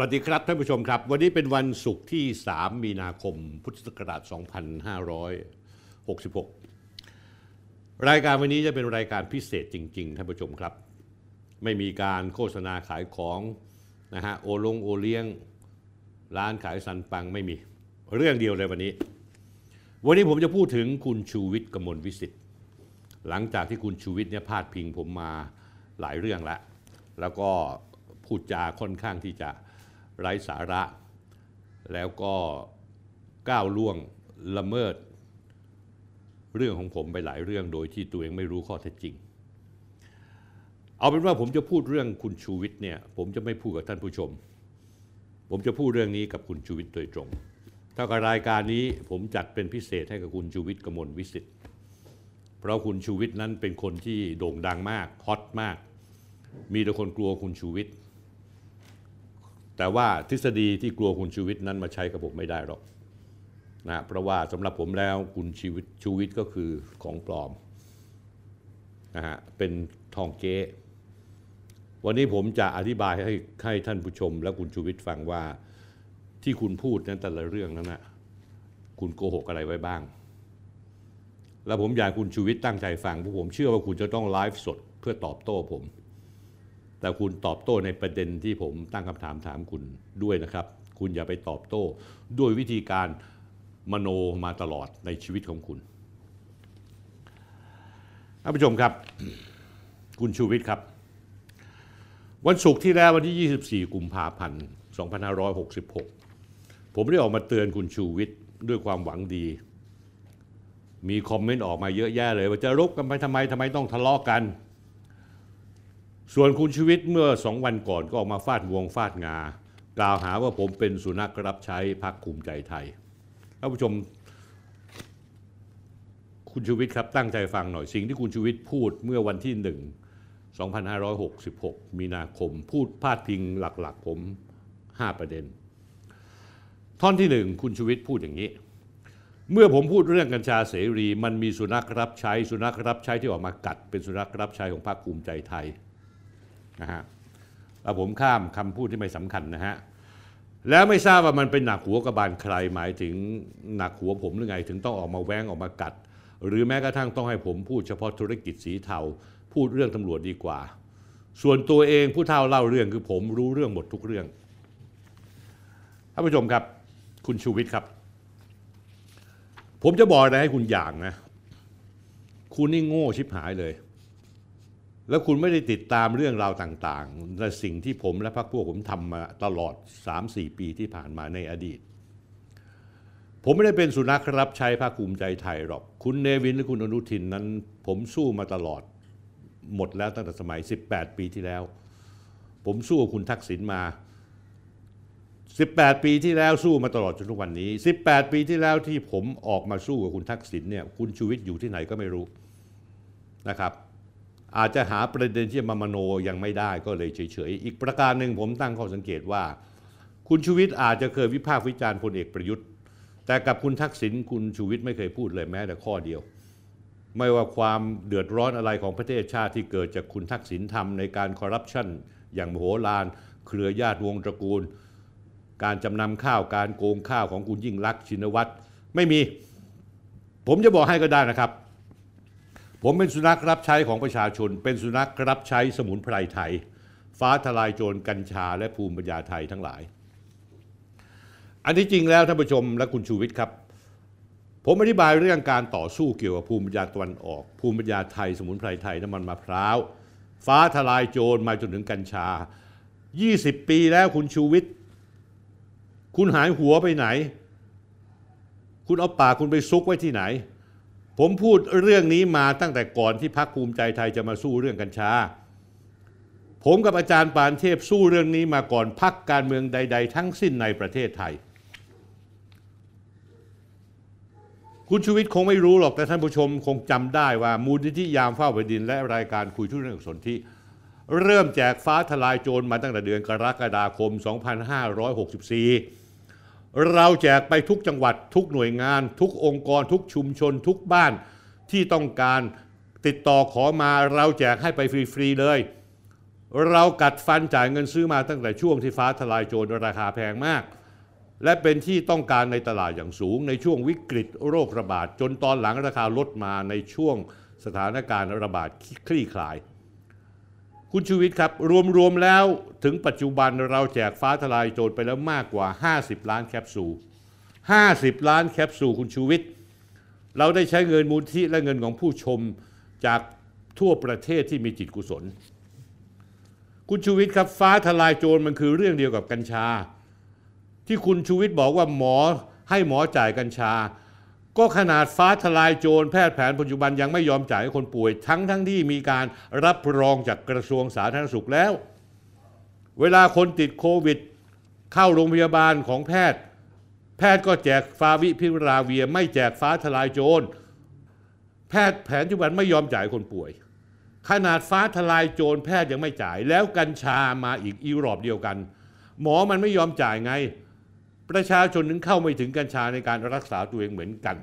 สวัสดีครับท่านผู้ชมครับวันนี้เป็นวันศุกร์ที่3มีนาคมพุทธศักราช2566รายการวันนี้จะเป็นรายการพิเศษจริงๆท่านผู้ชมครับไม่มีการโฆษณาขายของนะฮะโอเลี้ยงร้านขายสันปังไม่มีเรื่องเดียวเลยวันนี้ผมจะพูดถึงคุณชูวิทย์กมลวิศิษฐ์หลังจากที่คุณชูวิทย์เนี่ยพาดพิงผมมาหลายเรื่องแล้วก็พูดจาค่อนข้างที่จะไร้สาระแล้วก็ก้าวล่วงละเมิดเรื่องของผมไปหลายเรื่องโดยที่ตัวเองไม่รู้ข้อเท็จจริงเอาเป็นว่าผมจะพูดเรื่องคุณชูวิทย์เนี่ยผมจะไม่พูดกับท่านผู้ชมผมจะพูดเรื่องนี้กับคุณชูวิทย์โดยตรงเท่ากับรายการนี้ผมจัดเป็นพิเศษให้กับคุณชูวิทย์กมลวิศิษฐ์เพราะคุณชูวิทย์นั้นเป็นคนที่โด่งดังมากฮอตมากมีแต่คนกลัวคุณชูวิทย์แต่ว่าทฤษฎีที่กลัวคุณชูวิทย์นั้นมาใช้กับผมไม่ได้หรอกนะเพราะว่าสำหรับผมแล้วคุณชูวิทย์ก็คือของปลอมนะฮะเป็นทองเก๊วันนี้ผมจะอธิบายให้ท่านผู้ชมและคุณชูวิทย์ฟังว่าที่คุณพูดนั้นแต่ละเรื่องนั้นนะคุณโกหกอะไรไว้บ้างแล้วผมอยากคุณชูวิทย์ตั้งใจฟังเพราะผมเชื่อว่าคุณจะต้องไลฟ์สดเพื่อตอบโต้ผมแต่คุณตอบโต้ในประเด็นที่ผมตั้งคำถามถามคุณด้วยนะครับคุณอย่าไปตอบโต้ด้วยวิธีการมโนมาตลอดในชีวิตของคุณท่านผู้ชมครับคุณชูวิทย์ครับวันศุกร์ที่แล้ววันที่24กุมภาพันธ์2566ผมได้ออกมาเตือนคุณชูวิทย์ด้วยความหวังดีมีคอมเมนต์ออกมาเยอะแยะเลยว่าจะรบกันไปทำไมต้องทะเลาะกันส่วนคุณชูวิทย์เมื่อ2วันก่อนก็ออกมาฟาดงากล่าวหาว่าผมเป็นสุนัขรับใช้พรรคภูมิใจไทยท่านผู้ชมคุณชูวิทย์ครับตั้งใจฟังหน่อยสิ่งที่คุณชูวิทย์พูดเมื่อวันที่2566มีนาคมพูดพาดพิงหลักๆผม5ประเด็นท่อนที่1คุณชูวิทย์พูดอย่างนี้เมื่อผมพูดเรื่องกัญชาเสรีมันมีสุนัขรับใช้ที่ออกมากัดเป็นสุนัขรับใช้ของพรรคภูมิใจไทยนะฮะแล้วผมข้ามคำพูดที่ไม่สำคัญนะฮะแล้วไม่ทราบว่ามันเป็นหนักหัวกบาลใครหมายถึงหนักหัวผมหรือไงถึงต้องออกมาแว้งออกมากัดหรือแม้กระทั่งต้องให้ผมพูดเฉพาะธุรกิจสีเทาพูดเรื่องตำรวจดีกว่าส่วนตัวเองผู้เฒ่าเล่าเรื่องคือผมรู้เรื่องหมดทุกเรื่องท่านผู้ชมครับคุณชูวิทย์ครับผมจะบอกอะไรให้คุณอย่างนะคุณนี่โง่ชิบหายเลยแล้วคุณไม่ได้ติดตามเรื่องราวต่างๆและสิ่งที่ผมและพรรคพวกผมทำมาตลอด 3-4 ปีที่ผ่านมาในอดีตผมไม่ได้เป็นสุนัขรับใช้พรรคภูมิใจไทยหรอกคุณเนวินและคุณอนุทินนั้นผมสู้มาตลอดหมดแล้วตั้งแต่สมัย18ปีที่แล้วผมสู้คุณทักษิณมา18ปีที่แล้วสู้มาตลอดจนทุกวันนี้18ปีที่แล้วที่ผมออกมาสู้กับคุณทักษิณเนี่ยคุณชูวิทย์อยู่ที่ไหนก็ไม่รู้นะครับอาจจะหาประเด็นที่มามโนยังไม่ได้ก็เลยเฉยๆอีกประการหนึ่งผมตั้งข้อสังเกตว่าคุณชูวิทย์อาจจะเคยวิพากษ์วิจารณ์พลเอกประยุทธ์แต่กับคุณทักษิณคุณชูวิทย์ไม่เคยพูดเลยแม้แต่ข้อเดียวไม่ว่าความเดือดร้อนอะไรของประเทศชาติที่เกิดจากคุณทักษิณทำในการคอร์รัปชันอย่างมโหฬารเครือญาติวงตระกูลการจำนำข้าวการโกงข้าวของคุณยิ่งลักษณ์ชินวัตรไม่มีผมจะบอกให้ก็ได้นะครับผมเป็นสุนัขรับใช้ของประชาชนเป็นสุนัขรับใช้สมุนไพรไทยฟ้าทลายโจรกัญชาและภูมิปัญญาไทยทั้งหลายอันที่จริงแล้วท่านผู้ชมและคุณชูวิทย์ครับผมอธิบายเรื่องการต่อสู้เกี่ยวกับภูมิปัญญาตะวันออกภูมิปัญญาไทยสมุนไพรไทยน้ำมันมะพร้าวฟ้าทลายโจรมาจนถึงกัญชา20ปีแล้วคุณชูวิทย์คุณหายหัวไปไหนคุณเอาปากคุณไปซุกไว้ที่ไหนผมพูดเรื่องนี้มาตั้งแต่ก่อนที่พรรคภูมิใจไทยจะมาสู้เรื่องกัญชา ผมกับอาจารย์ปานเทพสู้เรื่องนี้มาก่อนพรรคการเมืองใดๆทั้งสิ้นในประเทศไทยคุณชูวิทย์คงไม่รู้หรอกแต่ท่านผู้ชมคงจำได้ว่ามูลนิธิยามเฝ้าแผ่นดินและรายการคุยทุกเรื่องสนธิเริ่มแจกฟ้าทลายโจรมาตั้งแต่เดือนกรกฎาคม 2564 เราแจกไปทุกจังหวัดทุกหน่วยงานทุกองค์กรทุกชุมชนทุกบ้านที่ต้องการติดต่อขอมาเราแจกให้ไปฟรีๆเลยเรากัดฟันจ่ายเงินซื้อมาตั้งแต่ช่วงที่ฟ้าทลายโจรราคาแพงมากและเป็นที่ต้องการในตลาดอย่างสูงในช่วงวิกฤตโรคระบาดจนตอนหลังราคาลดมาในช่วงสถานการณ์ระบาดคลี่คลายคุณชูวิทย์ครับรวมแล้วถึงปัจจุบันเราแจกฟ้าทลายโจรไปแล้วมากกว่า50ล้านแคปซูล50ล้านแคปซูลคุณชูวิทย์เราได้ใช้เงินมูลที่และเงินของผู้ชมจากทั่วประเทศที่มีจิตกุศลคุณชูวิทย์ครับฟ้าทลายโจรมันคือเรื่องเดียวกับกัญชาที่คุณชูวิทย์บอกว่าหมอให้หมอจ่ายกัญชาก็ขนาดฟ้าทลายโจรแพทย์แผนปัจจุบันยังไม่ยอมจ่ายให้คนป่วยทั้งที่มีการรับรองจากกระทรวงสาธารณสุขแล้วเวลาคนติดโควิดเข้าโรงพยาบาลของแพทย์ก็แจกฟาวิพิราเวียไม่แจกฟ้าทลายโจรแพทย์แผนปัจจุบันไม่ยอมจ่ายคนป่วยขนาดฟ้าทลายโจรแพทย์ยังไม่จ่ายแล้วกัญชามาอีกอีรอบเดียวกันหมอมันไม่ยอมจ่ายไงประชาชนถึงเข้าไม่ถึงกัญชาในการรักษาตัวเองเหมือนกัน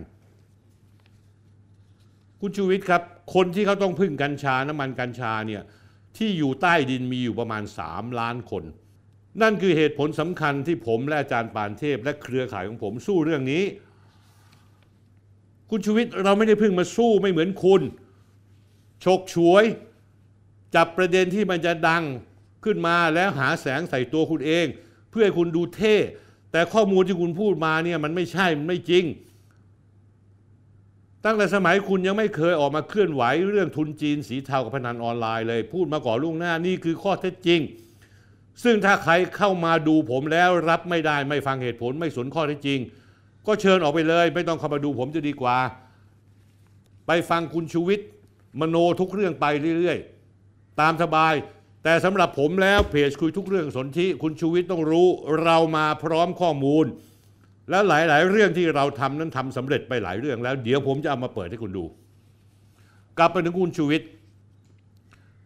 คุณชูวิทย์ครับคนที่เขาต้องพึ่งกัญชาน้ำมันกัญชาเนี่ยที่อยู่ใต้ดินมีอยู่ประมาณ3ล้านคนนั่นคือเหตุผลสำคัญที่ผมและอาจารย์ปานเทพและเครือข่ายของผมสู้เรื่องนี้คุณชูวิทย์เราไม่ได้พึ่งมาสู้ไม่เหมือนคุณฉกฉวยจับประเด็นที่มันจะดังขึ้นมาแล้วหาแสงใส่ตัวคุณเองเพื่อให้คุณดูเท่แต่ข้อมูลที่คุณพูดมาเนี่ยมันไม่ใช่มันไม่จริงตั้งแต่สมัยคุณยังไม่เคยออกมาเคลื่อนไหวเรื่องทุนจีนสีเทากับพนันออนไลน์เลยพูดมาก่อนล่วงหน้านี่คือข้อเท็จจริงซึ่งถ้าใครเข้ามาดูผมแล้วรับไม่ได้ไม่ฟังเหตุผลไม่สนข้อเท็จจริงก็เชิญออกไปเลยไม่ต้องเข้ามาดูผมจะดีกว่าไปฟังคุณชูวิทย์มโนทุกเรื่องไปเรื่อยๆตามสบายแต่สำหรับผมแล้วเพจคุยทุกเรื่องสนธิคุณชูวิทย์ต้องรู้เรามาพร้อมข้อมูลและหลายๆเรื่องที่เราทำนั้นทำสำเร็จไปหลายเรื่องแล้วเดี๋ยวผมจะเอามาเปิดให้คุณดูกลับไปถึงคุณชูวิทย์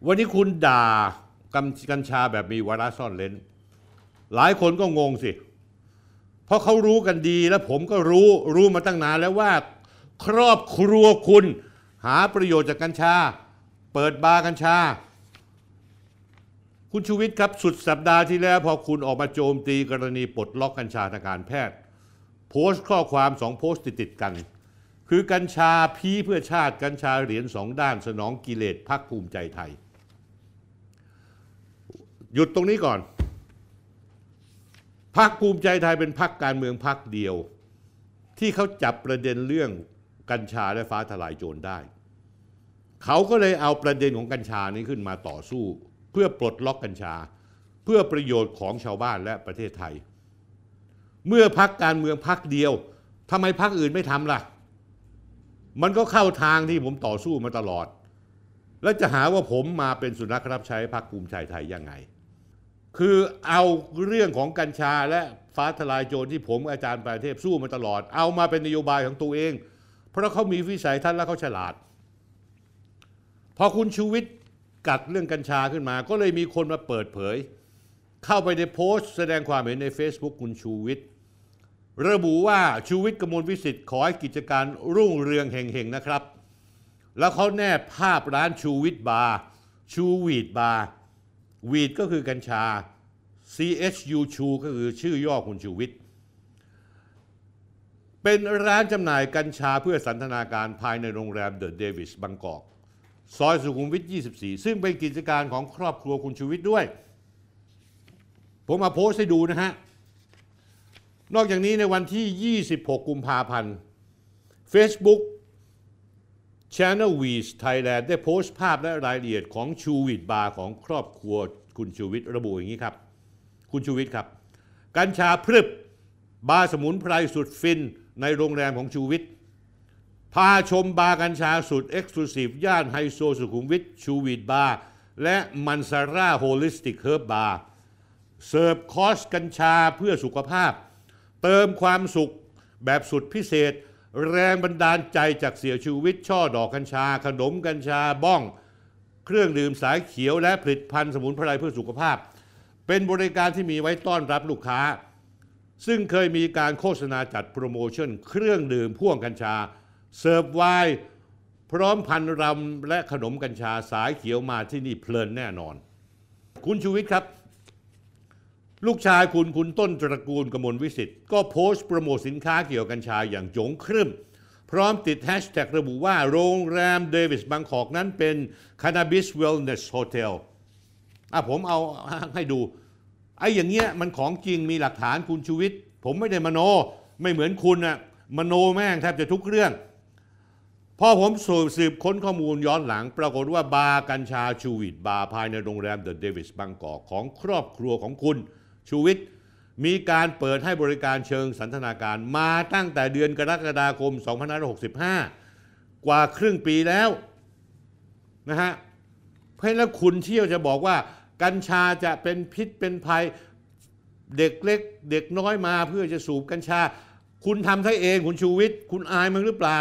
วันนี้คุณด่ากัญชาแบบมีวาระซ่อนเร้นหลายคนก็งงสิเพราะเขารู้กันดีและผมก็รู้มาตั้งนานแล้วว่าครอบครัวคุณหาประโยชน์จากกัญชาเปิดบาร์กัญชาคุณชูวิทย์ครับสุดสัปดาห์ที่แล้วพอคุณออกมาโจมตีกรณีปลดล็อกกัญชาทางการแพทย์โพสต์ข้อความ2โพสต์ติดกันคือกัญชาพีเพื่อชาติกัญชาเหรียญ2ด้านสนองกิเลสพรรคภูมิใจไทยหยุดตรงนี้ก่อนพรรคภูมิใจไทยเป็นพรรคการเมืองพรรคเดียวที่เขาจับประเด็นเรื่องกัญชาและฟ้าทลายโจรได้เขาก็เลยเอาประเด็นของกัญชานี้ขึ้นมาต่อสู้เพื่อปลดล็อกกัญชาเพื่อประโยชน์ของชาวบ้านและประเทศไทยเมื่อพรรคการเมืองพรรคเดียวทำไมพรรคอื่นไม่ทำล่ะมันก็เข้าทางที่ผมต่อสู้มาตลอดแล้วจะหาว่าผมมาเป็นสุนัขรับใช้พรรคภูมิใจไทยยังไงคือเอาเรื่องของกัญชาและฟ้าทลายโจรที่ผมอาจารย์ปานเทพสู้มาตลอดเอามาเป็นนโยบายของตัวเองเพราะเขามีวิสัยทัศน์และเขาฉลาดพอคุณชูวิทย์กัดเรื่องกัญชาขึ้นมาก็เลยมีคนมาเปิดเผยเข้าไปในโพสต์แสดงความเห็นใน Facebook คุณชูวิทย์ระบุว่าชูวิทย์กมลวิสิทธิ์ขอให้กิจการรุ่งเรืองเฮงๆนะครับแล้วเขาแนบภาพร้านชูวิทย์บาร์ชูวีดบาร์วีดก็คือกัญชา CHU ชูก็คือชื่อย่อคุณชูวิทย์เป็นร้านจำหน่ายกัญชาเพื่อสันทนาการภายในโรงแรมเดอะเดวิสบางกอกซอยสุขุมวิท24ซึ่งเป็นกิจการของครอบครัวคุณชูวิทย์ด้วยผมมาโพสให้ดูนะฮะนอกจากนี้ในวันที่26กุมภาพันธ์ Facebook Channel Weez Thailand ได้โพสต์ภาพและรายละเอียดของชูวิทย์บาร์ของครอบครัวคุณชูวิทย์ระบุอย่างนี้ครับคุณชูวิทย์ครับกัญชาพรึบบาร์สมุนไพรสุดฟินในโรงแรมของชูวิทย์พาชมบาร์กัญชาสุดเอ็กซ์คลูซีฟย่านไฮโซสุขุมวิทชูวิทบาร์ และมันซาร่าโฮลิสติกเฮิร์บบาร์เสิร์ฟคอร์สกัญชาเพื่อสุขภาพเติมความสุขแบบสุดพิเศษแรงบันดาลใจจากเสี่ยวชูวิทย์ช่อดอกกัญชาขนมกัญชาบ้องเครื่องดื่มสายเขียวและผลิตภัณฑ์สมุนไพรเพื่อสุขภาพเป็นบริการที่มีไว้ต้อนรับลูกค้าซึ่งเคยมีการโฆษณาจัดโปรโมชั่นเครื่องดื่มพ่วงกัญชาเสิร์ฟไวน์พร้อมพันรำและขนมกัญชาสายเขียวมาที่นี่เพลินแน่นอนคุณชูวิทย์ครับลูกชายคุณต้นตระกูลกมลวิสิทธิ์ก็โพสต์โปรโมทสินค้าเกี่ยวกัญชาอย่างโจ๋งครึ่มพร้อมติดแฮชแท็กระบุว่าโรงแรมเดวิสบางกอกนั้นเป็น Cannabis Wellness Hotel ผมเอาให้ดูอย่างเงี้ยมันของจริงมีหลักฐานคุณชูวิทย์ผมไม่ได้มโนไม่เหมือนคุณนะมโนแม่งแทบจะทุกเรื่องพอผมสืบค้นข้อมูลย้อนหลังปรากฏว่าบาร์กัญชาชูวิทย์บาร์ภายในโรงแรมเดอะเดวิสบางกอกของครอบครัวของคุณชูวิทย์มีการเปิดให้บริการเชิงสันทนาการมาตั้งแต่เดือนกรกฎาคม 2565 กว่าครึ่งปีแล้วนะฮะเพราะแล้วคุณเที่ยวจะบอกว่ากัญชาจะเป็นพิษเป็นภัยเด็กเล็กเด็กน้อยมาเพื่อจะสูบกัญชาคุณทำท่าเองคุณชูวิทย์คุณอายมั้งหรือเปล่า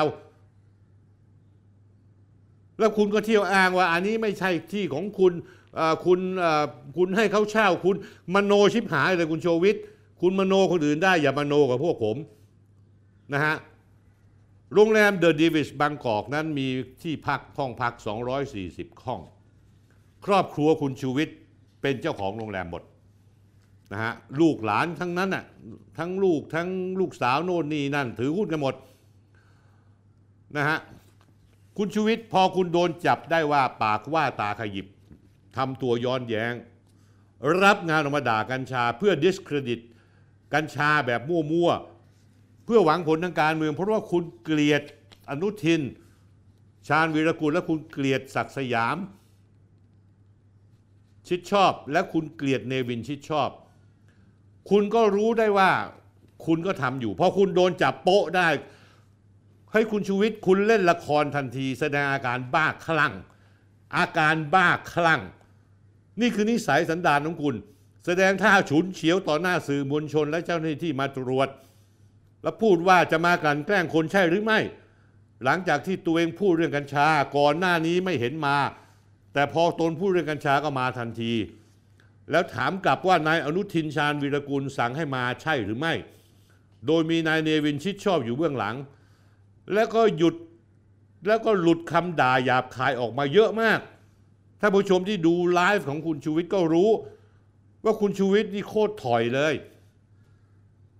แล้วคุณก็เที่ยวอ้างว่าอันนี้ไม่ใช่ที่ของคุณคุณให้เขาเช่าคุณมโนชิบหายเลยคุณชูวิทย์คุณมโนคนอื่นได้อย่ามโนกับพวกผมนะฮะโรงแรมเดอะเดวิสบางกอกนั้นมีที่พักห้องพัก240ห้องครอบครัวคุณชูวิทย์เป็นเจ้าของโรงแรมหมดนะฮะลูกหลานทั้งนั้นน่ะทั้งลูกสาวโน่นนี่นั่นถือหุ้นกันหมดนะฮะคุณชูวิทย์พอคุณโดนจับได้ว่าปากว่าตาขยิบทำตัวย้อนแย้งรับงานออกมาด่ากัญชาเพื่อ discredit กัญชาแบบมั่วๆเพื่อหวังผลทางการเมืองเพราะว่าคุณเกลียดอนุทินชาญวีรกูลและคุณเกลียดศักดิ์สยามชิดชอบและคุณเกลียดเนวินชิดชอบคุณก็รู้ได้ว่าคุณก็ทำอยู่พอคุณโดนจับโป๊ะได้ให้คุณชูวิทย์คุณเล่นละครทันทีแสดงอาการบ้าคลั่งอาการบ้าคลั่งนี่คือนิสัยสันดานของคุณแสดงท่าฉุนเฉียวต่อหน้าสื่อมวลชนและเจ้าหน้าที่มาตรวจและพูดว่าจะมากลั่นแกล้งคนใช่หรือไม่หลังจากที่ตัวเองพูดเรื่องกัญชาก่อนหน้านี้ไม่เห็นมาแต่พอตนพูดเรื่องกัญชาก็มาทันทีแล้วถามกลับว่านายอนุทินชาญวีรกูลสั่งให้มาใช่หรือไม่โดยมีนายเนวินชิดชอบอยู่เบื้องหลังแล้วก็หลุดคำด่าหยาบคายออกมาเยอะมากถ้าผู้ชมที่ดูไลฟ์ของคุณชูวิทย์ก็รู้ว่าคุณชูวิทย์นี่โคตรถอยเลย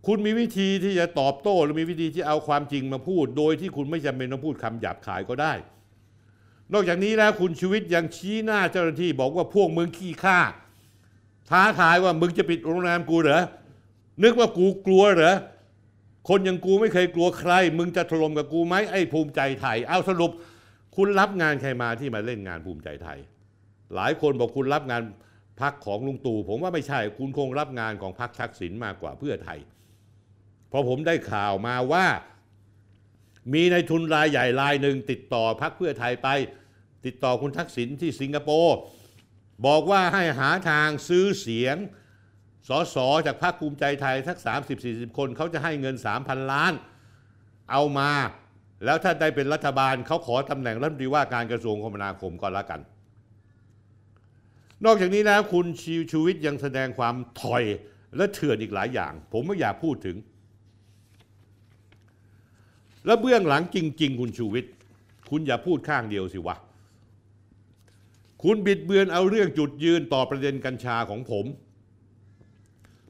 คุณมีวิธีที่จะตอบโต้หรือมีวิธีที่เอาความจริงมาพูดโดยที่คุณไม่จำเป็นต้องพูดคำหยาบคายก็ได้นอกจากนี้แล้วคุณชูวิทย์ยังชี้หน้าเจ้าหน้าที่บอกว่าพวกมึงขี้ข้าท้าทายว่ามึงจะปิดโรงแรมกูเหรอนึกว่ากูกลัวเหรอคนอย่างกูไม่เคยกลัวใครมึงจะถล่มกับกูไหมไอ้ภูมิใจไทยเอาสรุปคุณรับงานใครมาที่มาเล่นงานภูมิใจไทยหลายคนบอกคุณรับงานพรรคของลุงตู่ผมว่าไม่ใช่คุณคงรับงานของพรรคทักษิณมากกว่าเพื่อไทยเพราะผมได้ข่าวมาว่ามีนายทุนรายใหญ่รายหนึ่งติดต่อพรรคเพื่อไทยไปติดต่อคุณทักษิณที่สิงคโปร์บอกว่าให้หาทางซื้อเสียงสสจากพรรคภูมิใจไทยสัก 30-40 คนเขาจะให้เงิน 3,000 ล้านเอามาแล้วถ้าได้เป็นรัฐบาลเขาขอตำแหน่งรัฐมนตรีว่าการกระทรวงคมนาคมก็แล้วกันนอกจากนี้แล้วคุณชูวิทย์ยังแสดงความถอยและเถื่อนอีกหลายอย่างผมไม่อยากพูดถึงและเบื้องหลังจริงๆคุณชูวิทย์คุณอย่าพูดข้างเดียวสิวะคุณบิดเบือนเอาเรื่องจุดยืนต่อประเด็นกัญชาของผม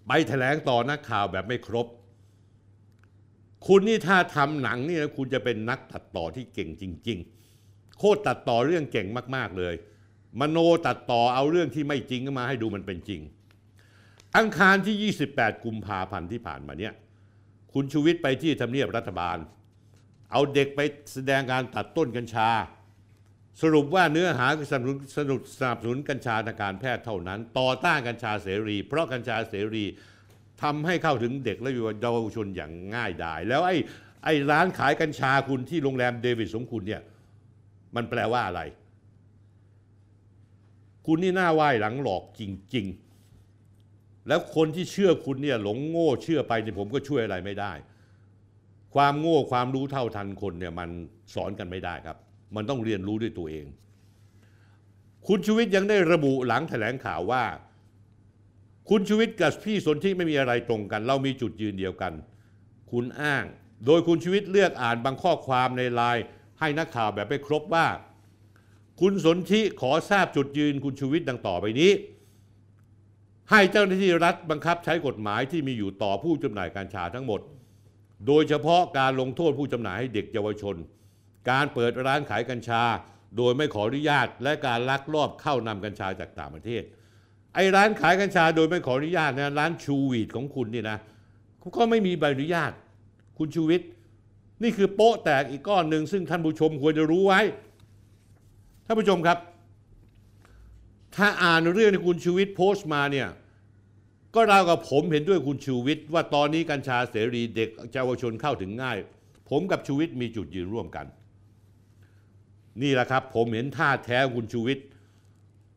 ไปแถลงต่อนักข่าวแบบไม่ครบคุณนี่ถ้าทำหนังนี่นะคุณจะเป็นนักตัดต่อที่เก่งจริงๆโคตรตัดต่อเรื่องเก่งมากๆเลยมโนตัดต่อเอาเรื่องที่ไม่จริงมาให้ดูมันเป็นจริงอังคารที่28กุมภาพันธ์ที่ผ่านมาเนี่ยคุณชูวิทย์ไปที่ทำเนียบรัฐบาลเอาเด็กไปแสดงการตัดต้นกัญชาสรุปว่าเนื้อหาคือสนับสนุนกัญชาทางการแพทย์เท่านั้นต่อต้านกัญชาเสรีเพราะกัญชาเสรีทำให้เข้าถึงเด็กและเยาวชนอย่างง่ายดายแล้วไอ้ร้านขายกัญชาคุณที่โรงแรมเดวิสของคุณเนี่ยมันแปลว่าอะไร คุณนี่หน้าไหว้หลังหลอกจริงๆแล้วคนที่เชื่อคุณเนี่ยหลงโง่เชื่อไปเนี่ยผมก็ช่วยอะไรไม่ได้ความโง่ความรู้เท่าทันคนเนี่ยมันสอนกันไม่ได้ครับมันต้องเรียนรู้ด้วยตัวเองคุณชูวิทย์ยังได้ระบุหลังแถลงข่าวว่าคุณชูวิทย์กับพี่สนธิไม่มีอะไรตรงกันเรามีจุดยืนเดียวกันคุณอ้างโดยคุณชูวิทย์เลือกอ่านบางข้อความในไลน์ให้นักข่าวแบบไม่ครบว่าคุณสนธิขอทราบจุดยืนคุณชูวิทย์ดังต่อไปนี้ให้เจ้าหน้าที่รัฐบังคับใช้กฎหมายที่มีอยู่ต่อผู้จำหน่ายกัญชาทั้งหมดโดยเฉพาะการลงโทษผู้จำหน่ายให้เด็กเยาวชนการเปิดร้านขายกัญชาโดยไม่ขออนุญาตและการลักลอบเข้านำกัญชาจากต่างประเทศไอ้ร้านขายกัญชาโดยไม่ขออนุญาตนะร้านชูวีดของคุณนี่นะก็ไม่มีใบอนุญาตคุณชูวิทย์นี่คือโป๊ะแตกอีกก้อนหนึ่งซึ่งท่านผู้ชมควรจะรู้ไว้ท่านผู้ชมครับถ้าอ่านเรื่องที่คุณชูวิทย์โพสต์มาเนี่ยก็ราวกับผมเห็นด้วยคุณชูวิทย์ว่าตอนนี้กัญชาเสรีเด็กเยาวชนเข้าถึงง่ายผมกับชูวิทย์มีจุดยืนร่วมกันนี่แหละครับผมเห็นท่าแท้คุณชูวิทย์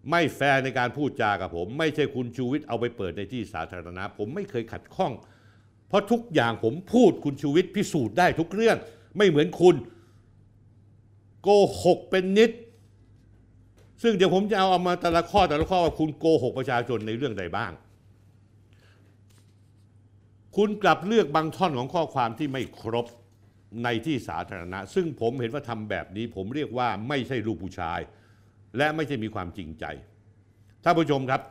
ไม่แฟร์ในการพูดจากับผมไม่ใช่คุณชูวิทย์เอาไปเปิดในที่สาธารณะผมไม่เคยขัดข้องเพราะทุกอย่างผมพูดคุณชูวิทย์พิสูจน์ได้ทุกเรื่องไม่เหมือนคุณโกหกเป็นนิดซึ่งเดี๋ยวผมจะเอามาแต่ละข้อว่าคุณโกหกประชาชนในเรื่องใดบ้างคุณกลับเลือกบางท่อนของข้อความที่ไม่ครบในที่สาธารณะซึ่งผมเห็นว่าทำแบบนี้ผมเรียกว่าไม่ใช่ลูกผู้ชายและไม่ใช่มีความจริงใจท่านผู้ชมครับ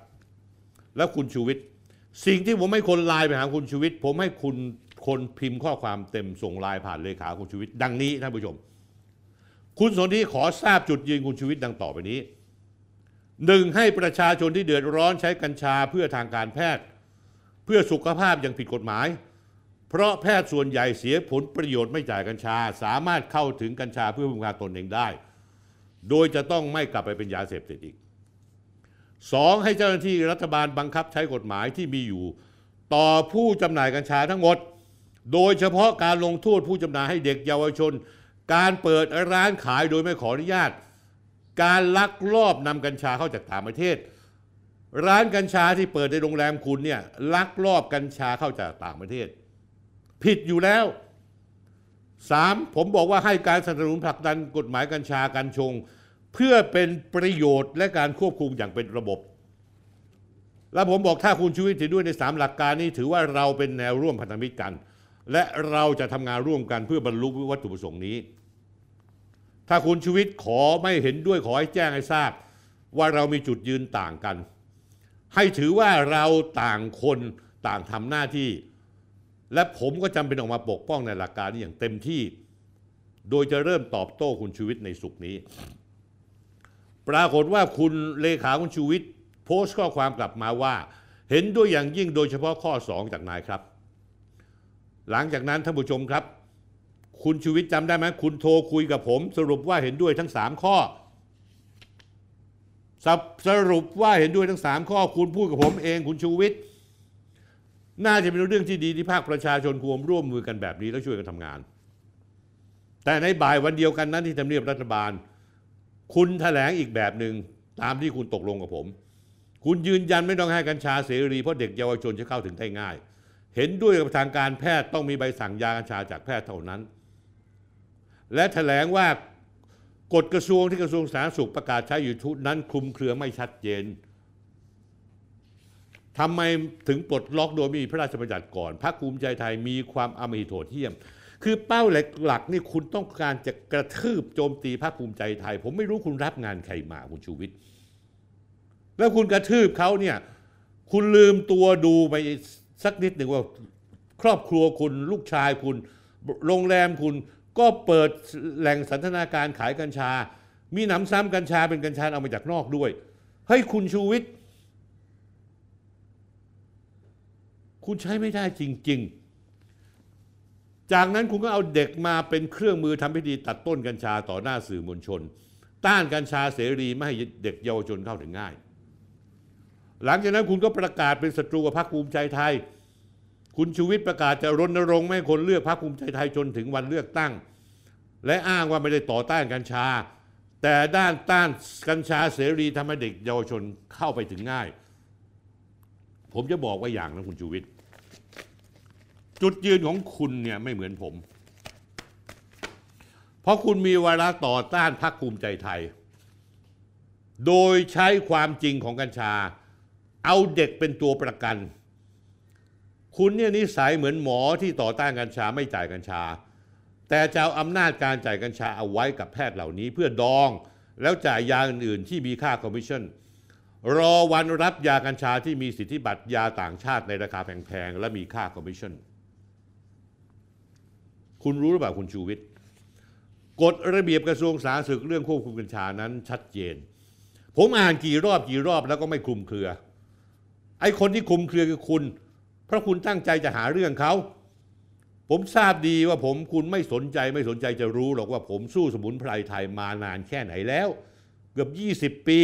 แล้วคุณชูวิทย์สิ่งที่ผมให้คนไลน์ไปหาคุณชูวิทย์ผมให้คุณคนพิมพ์ข้อความเต็มส่งไลน์ผ่านเลขาคุณชูวิทย์ดังนี้ท่านผู้ชมคุณสนธิขอทราบจุดยืนคุณชูวิทย์ดังต่อไปนี้1ให้ประชาชนที่เดือดร้อนใช้กัญชาเพื่อทางการแพทย์เพื่อสุขภาพอย่างผิดกฎหมายเพราะแพทย์ส่วนใหญ่เสียผลประโยชน์ไม่จ่ายกัญชาสามารถเข้าถึงกัญชาเพื่อพึ่งพาตนเองได้โดยจะต้องไม่กลับไปเป็นยาเสพติดอีก2ให้เจ้าหน้าที่รัฐบาลบังคับใช้กฎหมายที่มีอยู่ต่อผู้จำหน่ายกัญชาทั้งหมดโดยเฉพาะการลงโทษผู้จำหน่ายให้เด็กเยาวชนการเปิดร้านขายโดยไม่ขออนุญาตการลักลอบนำกัญชาเข้าจากต่างประเทศร้านกัญชาที่เปิดในโรงแรมคุณเนี่ยลักลอบกัญชาเข้าจากต่างประเทศผิดอยู่แล้ว3ผมบอกว่าให้การสนับสนุนผลักดันกฎหมายกัญชากัญชงเพื่อเป็นประโยชน์และการควบคุมอย่างเป็นระบบและผมบอกถ้าคุณชูวิทย์เห็นด้วยใน3หลักการนี้ถือว่าเราเป็นแนวร่วมพันธมิตรกันและเราจะทำงานร่วมกันเพื่อบรรลุวัตถุประสงค์นี้ถ้าคุณชูวิทย์ขอไม่เห็นด้วยขอให้แจ้งให้ทราบว่าเรามีจุดยืนต่างกันให้ถือว่าเราต่างคนต่างทำหน้าที่และผมก็จำเป็นออกมาปกป้องในหลักการนี้อย่างเต็มที่โดยจะเริ่มตอบโต้คุณชูวิทย์ในศุกร์นี้ปรากฏว่าคุณเลขาคุณชูวิทย์โพสต์ข้อความกลับมาว่าเห็นด้วยอย่างยิ่งโดยเฉพาะข้อ2จากนายครับหลังจากนั้นท่านผู้ชมครับคุณชูวิทย์จำได้ไหมคุณโทรคุยกับผมสรุปว่าเห็นด้วยทั้ง3ข้อสรุปว่าเห็นด้วยทั้ง3ข้อคุณพูดกับผมเองคุณชูวิทย์น่าจะเป็นเรื่องที่ดีที่ภาคประชาชนควรร่วมมือกันแบบนี้แล้วช่วยกันทำงานแต่ในบ่ายวันเดียวกันนั้นที่ทำเนียบรัฐบาลคุณแถลงอีกแบบหนึ่งตามที่คุณตกลงกับผมคุณยืนยันไม่ต้องให้กัญชาเสรีเพราะเด็กเยาวชนจะเข้าถึงได้ง่ายเห็นด้วยกับทางการแพทย์ต้องมีใบสั่งยากัญชาจากแพทย์เท่านั้นและแถลงว่ากฎกระทรวงที่กระทรวงสาธารณสุขประกาศใช้อยู่ทุกนั้นคลุมเครือไม่ชัดเจนทำไมถึงปลดล็อกโดยมีพระราชบัญญัติก่อนพรรคภูมิใจไทยมีความอำมหิตโหดเหี้ยมคือเป้าหลักๆนี่คุณต้องการจะกระทืบโจมตีพรรคภูมิใจไทยผมไม่รู้คุณรับงานใครมาคุณชูวิทย์แล้วคุณกระทืบเขาเนี่ยคุณลืมตัวดูไปสักนิดหนึ่งว่าครอบครัวคุณลูกชายคุณโรงแรมคุณก็เปิดแหล่งสันทนาการขายกัญชามีหนำซ้ำกัญชาเป็นกัญชาเอามาจากนอกด้วยเฮ้ยคุณชูวิทย์คุณใช้ไม่ได้จริงๆจากนั้นคุณก็เอาเด็กมาเป็นเครื่องมือทำพิธีตัดต้นกัญชาต่อหน้าสื่อมวลชนต้านกัญชาเสรีไม่ให้เด็กเยาวชนเข้าถึงง่ายหลังจากนั้นคุณก็ประกาศเป็นศัตรูกับพรรคภูมิใจไทยคุณชูวิทย์ประกาศจะรณรงค์ไม่ให้คนเลือกพรรคภูมิใจไทยจนถึงวันเลือกตั้งและอ้างว่าไม่ได้ต่อต้านกัญชา แต่ด้านต้านกัญชาเสรีทำให้เด็กเยาวชนเข้าไปถึงง่ายผมจะบอกว่าอย่างนะคุณชูวิทย์จุดยืนของคุณเนี่ยไม่เหมือนผมเพราะคุณมีวาระต่อต้านพรรคภูมิใจไทยโดยใช้ความจริงของกัญชาเอาเด็กเป็นตัวประกันคุณเนี่ยนิสัยเหมือนหมอที่ต่อต้านกัญชาไม่จ่ายกัญชาแต่จะเอาอำนาจการจ่ายกัญชาเอาไว้กับแพทย์เหล่านี้เพื่อดองแล้วจ่ายยาอื่นๆที่มีค่าคอมมิชชั่นรอวันรับยากัญชาที่มีสิทธิบัตรยาต่างชาติในราคาแพงๆและมีค่าคอมมิชชั่นคุณรู้หรือเปล่าคุณชูวิทย์กฎระเบียบกระทรวงสาธารณสุขเรื่องควบคุมกัญชานั้นชัดเจนผมอ่านกี่รอบแล้วก็ไม่คลุมเครือไอ้คนที่คลุมเครือคือคุณเพราะคุณตั้งใจจะหาเรื่องเขาผมทราบดีว่าคุณไม่สนใจจะรู้หรอกว่าผมสู้สมุนไพรไทยมานานแค่ไหนแล้วเกือบ20 ปี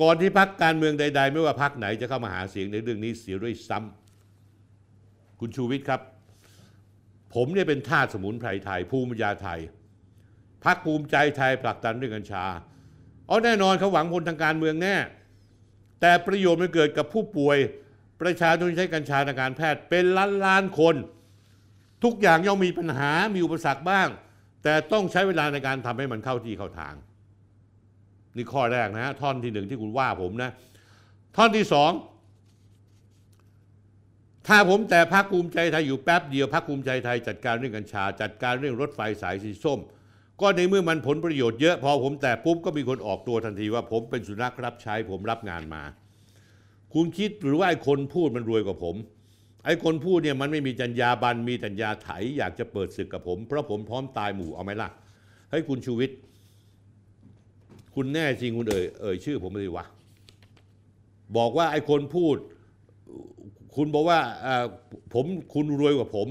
ก่อนที่พรรคการเมืองใดๆไม่ว่าพรรคไหนจะเข้ามาหาเสียงในเรื่องนี้เสียด้วยซ้ำคุณชูวิทย์ครับผมเนี่ยเป็นทาสสมุนไพรไทยภูมิปัญญาไทยพรรคภูมิใจไทยผลักดันเรื่องกัญชาแน่นอนเขาหวังผลทางการเมืองแน่แต่ประโยชน์มันเกิดกับผู้ป่วยประชาชนใช้กัญชาทางการแพทย์เป็นล้านคนทุกอย่างย่อมมีปัญหามีอุปสรรคบ้างแต่ต้องใช้เวลาในการทำให้มันเข้าที่เข้าทางนี่ข้อแรกนะฮะท่อนที่ 1ที่คุณว่าผมนะท่อนที่ 2ถ้าผมแต่พรรคภูมิใจไทยอยู่แป๊บเดียวพรรคภูมิใจไทยจัดการเรื่องกัญชาจัดการเรื่องรถไฟสายสีส้มก็ในเมื่อมันผลประโยชน์เยอะพอผมแต่ปุ๊บก็มีคนออกตัวทันทีว่าผมเป็นสุนัขรับใช้ผมรับงานมาคุณคิดหรือว่าไอ้คนพูดมันรวยกว่าผมไอ้คนพูดเนี่ยมันไม่มีจรรยาบรรณมีแต่ญาไถอยากจะเปิดศึกกับผมเพราะผมพร้อมตายหมู่เอาไหมล่ะให้คุณชูวิทย์คุณแน่จริงคุณเอ่ยชื่อผมเลยวะบอกว่าไอ้คนพูดคุณบอกว่าผมคุณรวยกว่าผม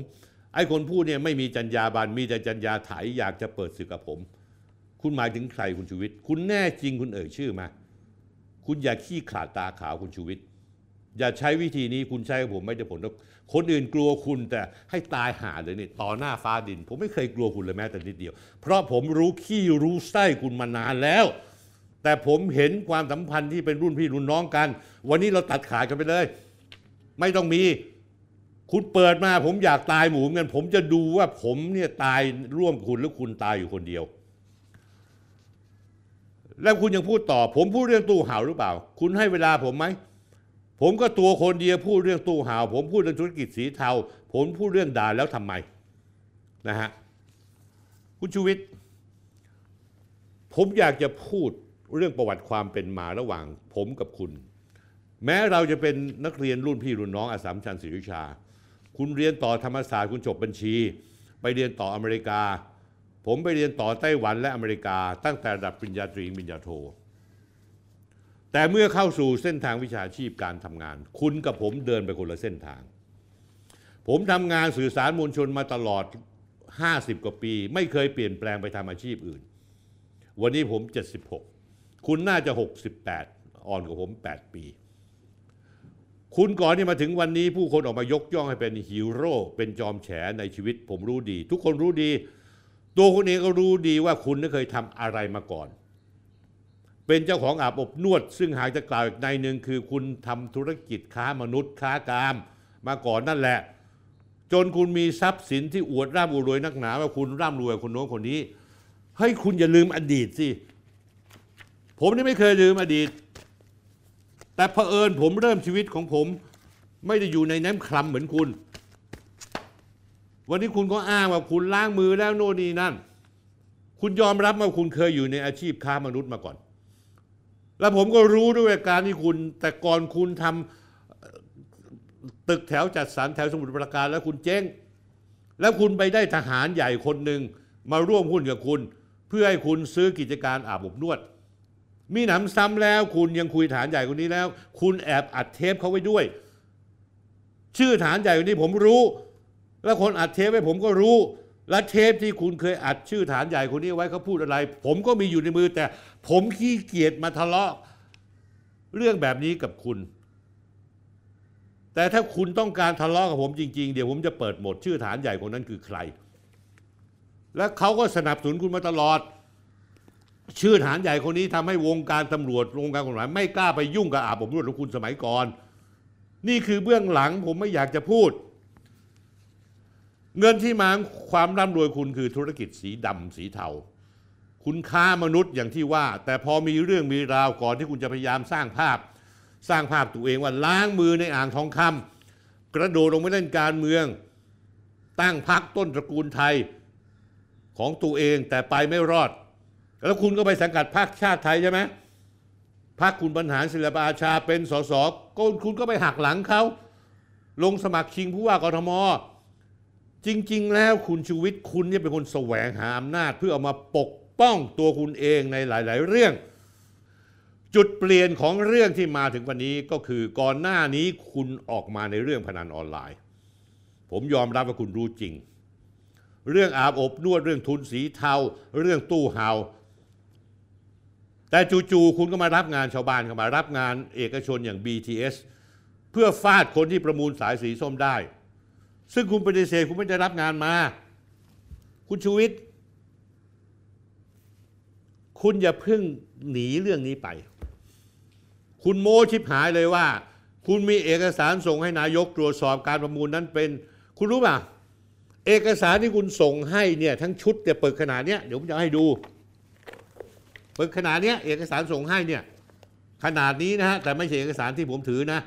ไอ้คนพูดเนี่ยไม่มีจรรยาบรรณมีแต่จรรยาไถอยากจะเปิดศึกกับผมคุณหมายถึงใครคุณชูวิทย์คุณแน่จริงคุณเอ่ยชื่อมาคุณอย่าขี้ขลาดตาขาวคุณชูวิทย์อย่าใช้วิธีนี้คุณใช้กับผมไม่ได้ผลคนอื่นกลัวคุณแต่ให้ตายหาเลยนี่ต่อหน้าฟ้าดินผมไม่เคยกลัวคุณเลยแม้แต่นิดเดียวเพราะผมรู้ขี้รู้ไส้คุณมานานแล้วแต่ผมเห็นความสัมพันธ์ที่เป็นรุ่นพี่รุ่นน้องกันวันนี้เราตัดขาดกันไปเลยไม่ต้องมีคุณเปิดมาผมอยากตายหมูเหมือนกันผมจะดูว่าผมเนี่ยตายร่วมคุณหรือคุณตายอยู่คนเดียวแล้วคุณยังพูดต่อผมพูดเรื่องตู้ห่าวหรือเปล่าคุณให้เวลาผมไหมผมก็ตัวคนเดียวพูดเรื่องตู้ห่าวผมพูดเรื่องธุรกิจสีเทาผมพูดเรื่องด่าแล้วทำไมนะฮะคุณชูวิทย์ผมอยากจะพูดเรื่องประวัติความเป็นมาระหว่างผมกับคุณแม้เราจะเป็นนักเรียนรุ่นพี่รุ่นน้องอัสสัมชัญศรีวิชาคุณเรียนต่อธรรมศาสตร์คุณจบบัญชีไปเรียนต่ออเมริกาผมไปเรียนต่อไต้หวันและอเมริกาตั้งแต่ระดับปริญญาตรีปริญญาโทแต่เมื่อเข้าสู่เส้นทางวิชาชีพการทำงานคุณกับผมเดินไปคนละเส้นทางผมทำงานสื่อสารมวลชนมาตลอด50กว่าปีไม่เคยเปลี่ยนแปลงไปทำอาชีพอื่นวันนี้ผม76คุณน่าจะ68อ่อนกว่าผม8ปีคุณก่อนที่มาถึงวันนี้ผู้คนออกมายกย่องให้เป็นฮีโร่เป็นจอมแฉในชีวิตผมรู้ดีทุกคนรู้ดีตัวคุณเองก็รู้ดีว่าคุณเคยทำอะไรมาก่อนเป็นเจ้าของอาบอบนวดซึ่งหากจะกล่าวอีกในหนึ่งคือคุณทำธุรกิจค้ามนุษย์ค้ากามมาก่อนนั่นแหละจนคุณมีทรัพย์สินที่อวดร่ำรวยนักหนาว่าคุณร่ำรวยคนโน้นคนนี้ให้คุณอย่าลืมอดีตสิผมนี่ไม่เคยลืมอดีตแต่เผอิญผมเริ่มชีวิตของผมไม่ได้อยู่ในน้ำคลำเหมือนคุณวันนี้คุณก็อ้างว่าคุณล้างมือแล้วโน่นนี่นั่นคุณยอมรับว่าคุณเคยอยู่ในอาชีพค้ามนุษย์มาก่อนแล้วผมก็รู้ด้วยการที่คุณแต่ก่อนคุณทำตึกแถวจัดสรรแถวสมุทรปราการแล้วคุณเจ๊งแล้วคุณไปได้ทหารใหญ่คนหนึ่งมาร่วมหุ้นกับคุณเพื่อให้คุณซื้อกิจการอาบอบนวดมีหนำซ้ำแล้วคุณยังคุยฐานใหญ่คนนี้แล้วคุณแอบอัดเทปเขาไว้ด้วยชื่อฐานใหญ่คนนี้ผมรู้และคนอัดเทปไว้ผมก็รู้และเทปที่คุณเคยอัดชื่อฐานใหญ่คนนี้ไว้เขาพูดอะไรผมก็มีอยู่ในมือแต่ผมขี้เกียจมาทะเลาะเรื่องแบบนี้กับคุณแต่ถ้าคุณต้องการทะเลาะกับผมจริงๆเดี๋ยวผมจะเปิดหมดชื่อฐานใหญ่คนนั้นคือใครและเขาก็สนับสนุนคุณมาตลอด ชื่อฐานใหญ่คนนี้ทำให้วงการตำรวจวงการกฎหมายไม่กล้าไปยุ่งกับอาบอบนวดของคุณสมัยก่อนนี่คือเบื้องหลังผมไม่อยากจะพูดเงินที่มาความร่ำรวยคุณคือธุรกิจสีดำสีเทาคุณค้ามนุษย์อย่างที่ว่าแต่พอมีเรื่องมีราวก่อนที่คุณจะพยายามสร้างภาพตัวเองว่าล้างมือในอ่างทองคำกระโดดลงไปเล่นการเมืองตั้งพรรคต้นตระกูลไทยของตัวเองแต่ไปไม่รอดแล้วคุณก็ไปสังกัดพรรคชาติไทยใช่ไหมพรรคคุณบรรหารศิลปอาชาเป็นสสคุณก็ไปหักหลังเขาลงสมัครชิงผู้ว่ากทมจริงๆแล้วคุณชูวิทย์คุณเนี่ยเป็นคนแสวงหาอำนาจเพื่อเอามาปกป้องตัวคุณเองในหลายๆเรื่องจุดเปลี่ยนของเรื่องที่มาถึงวันนี้ก็คือก่อนหน้านี้คุณออกมาในเรื่องพนันออนไลน์ผมยอมรับว่าคุณรู้จริงเรื่องอาบอบนวดเรื่องทุนสีเทาเรื่องตู้เห่าแต่จู่ๆคุณก็มารับงานชาวบ้านเข้ามารับงานเอกชนอย่าง BTS เพื่อฟาดคนที่ประมูลสายสีส้มได้ซึ่งคุณปฏิเสธคุณไม่ได้รับงานมาคุณชูวิทย์คุณอย่าเพิ่งหนีเรื่องนี้ไปคุณโม้ชิบหายเลยว่าคุณมีเอกสารส่งให้นายกตรวจสอบการประมูลนั้นเป็นคุณรู้ป่ะเอกสารที่คุณส่งให้เนี่ยทั้งชุดจะเปิดขนาดเนี้ยเดี๋ยวผมจะให้ดูเปิดขนาดเนี้ยเอกสารส่งให้เนี่ยขนาดนี้นะฮะแต่ไม่ใช่เอกสารที่ผมถือนะ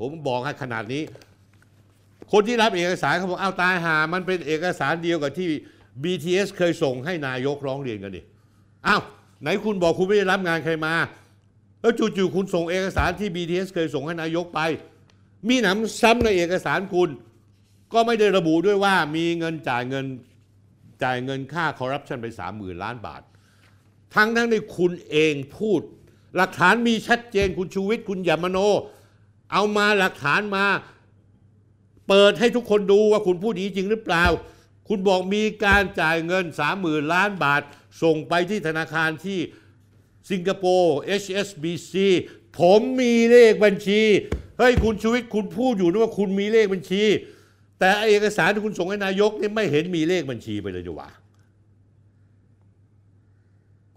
ผมบอกให้ขนาดนี้คนที่รับเอกสารเขาบอกเอาตายหามันเป็นเอกสารเดียวกับที่ BTS เคยส่งให้นายกร้องเรียนกันดิอ้าวไหนคุณบอกคุณไม่ได้รับงานใครมาแล้วจู่ๆคุณส่งเอกสารที่ BTS เคยส่งให้นายกไปมีหนำซ้ำในเอกสารคุณก็ไม่ได้ระบุด้วยว่ามีเงินจ่ายเงินค่าคอร์รัปชันไป30,000 ล้านบาททั้งที่คุณเองพูดหลักฐานมีชัดเจนคุณชูวิทย์คุณอย่ามโนเอามาหลักฐานมาเปิดให้ทุกคนดูว่าคุณพูดอย่างนี้จริงหรือเปล่าคุณบอกมีการจ่ายเงิน30,000 ล้านบาทส่งไปที่ธนาคารที่สิงคโปร์ HSBC ผมมีเลขบัญชีเฮ้ยคุณชูวิทย์คุณพูดอยู่นะว่าคุณมีเลขบัญชีแต่เอกสารที่คุณส่งให้นายกเนี่ยไม่เห็นมีเลขบัญชีไปเลยดีกว่า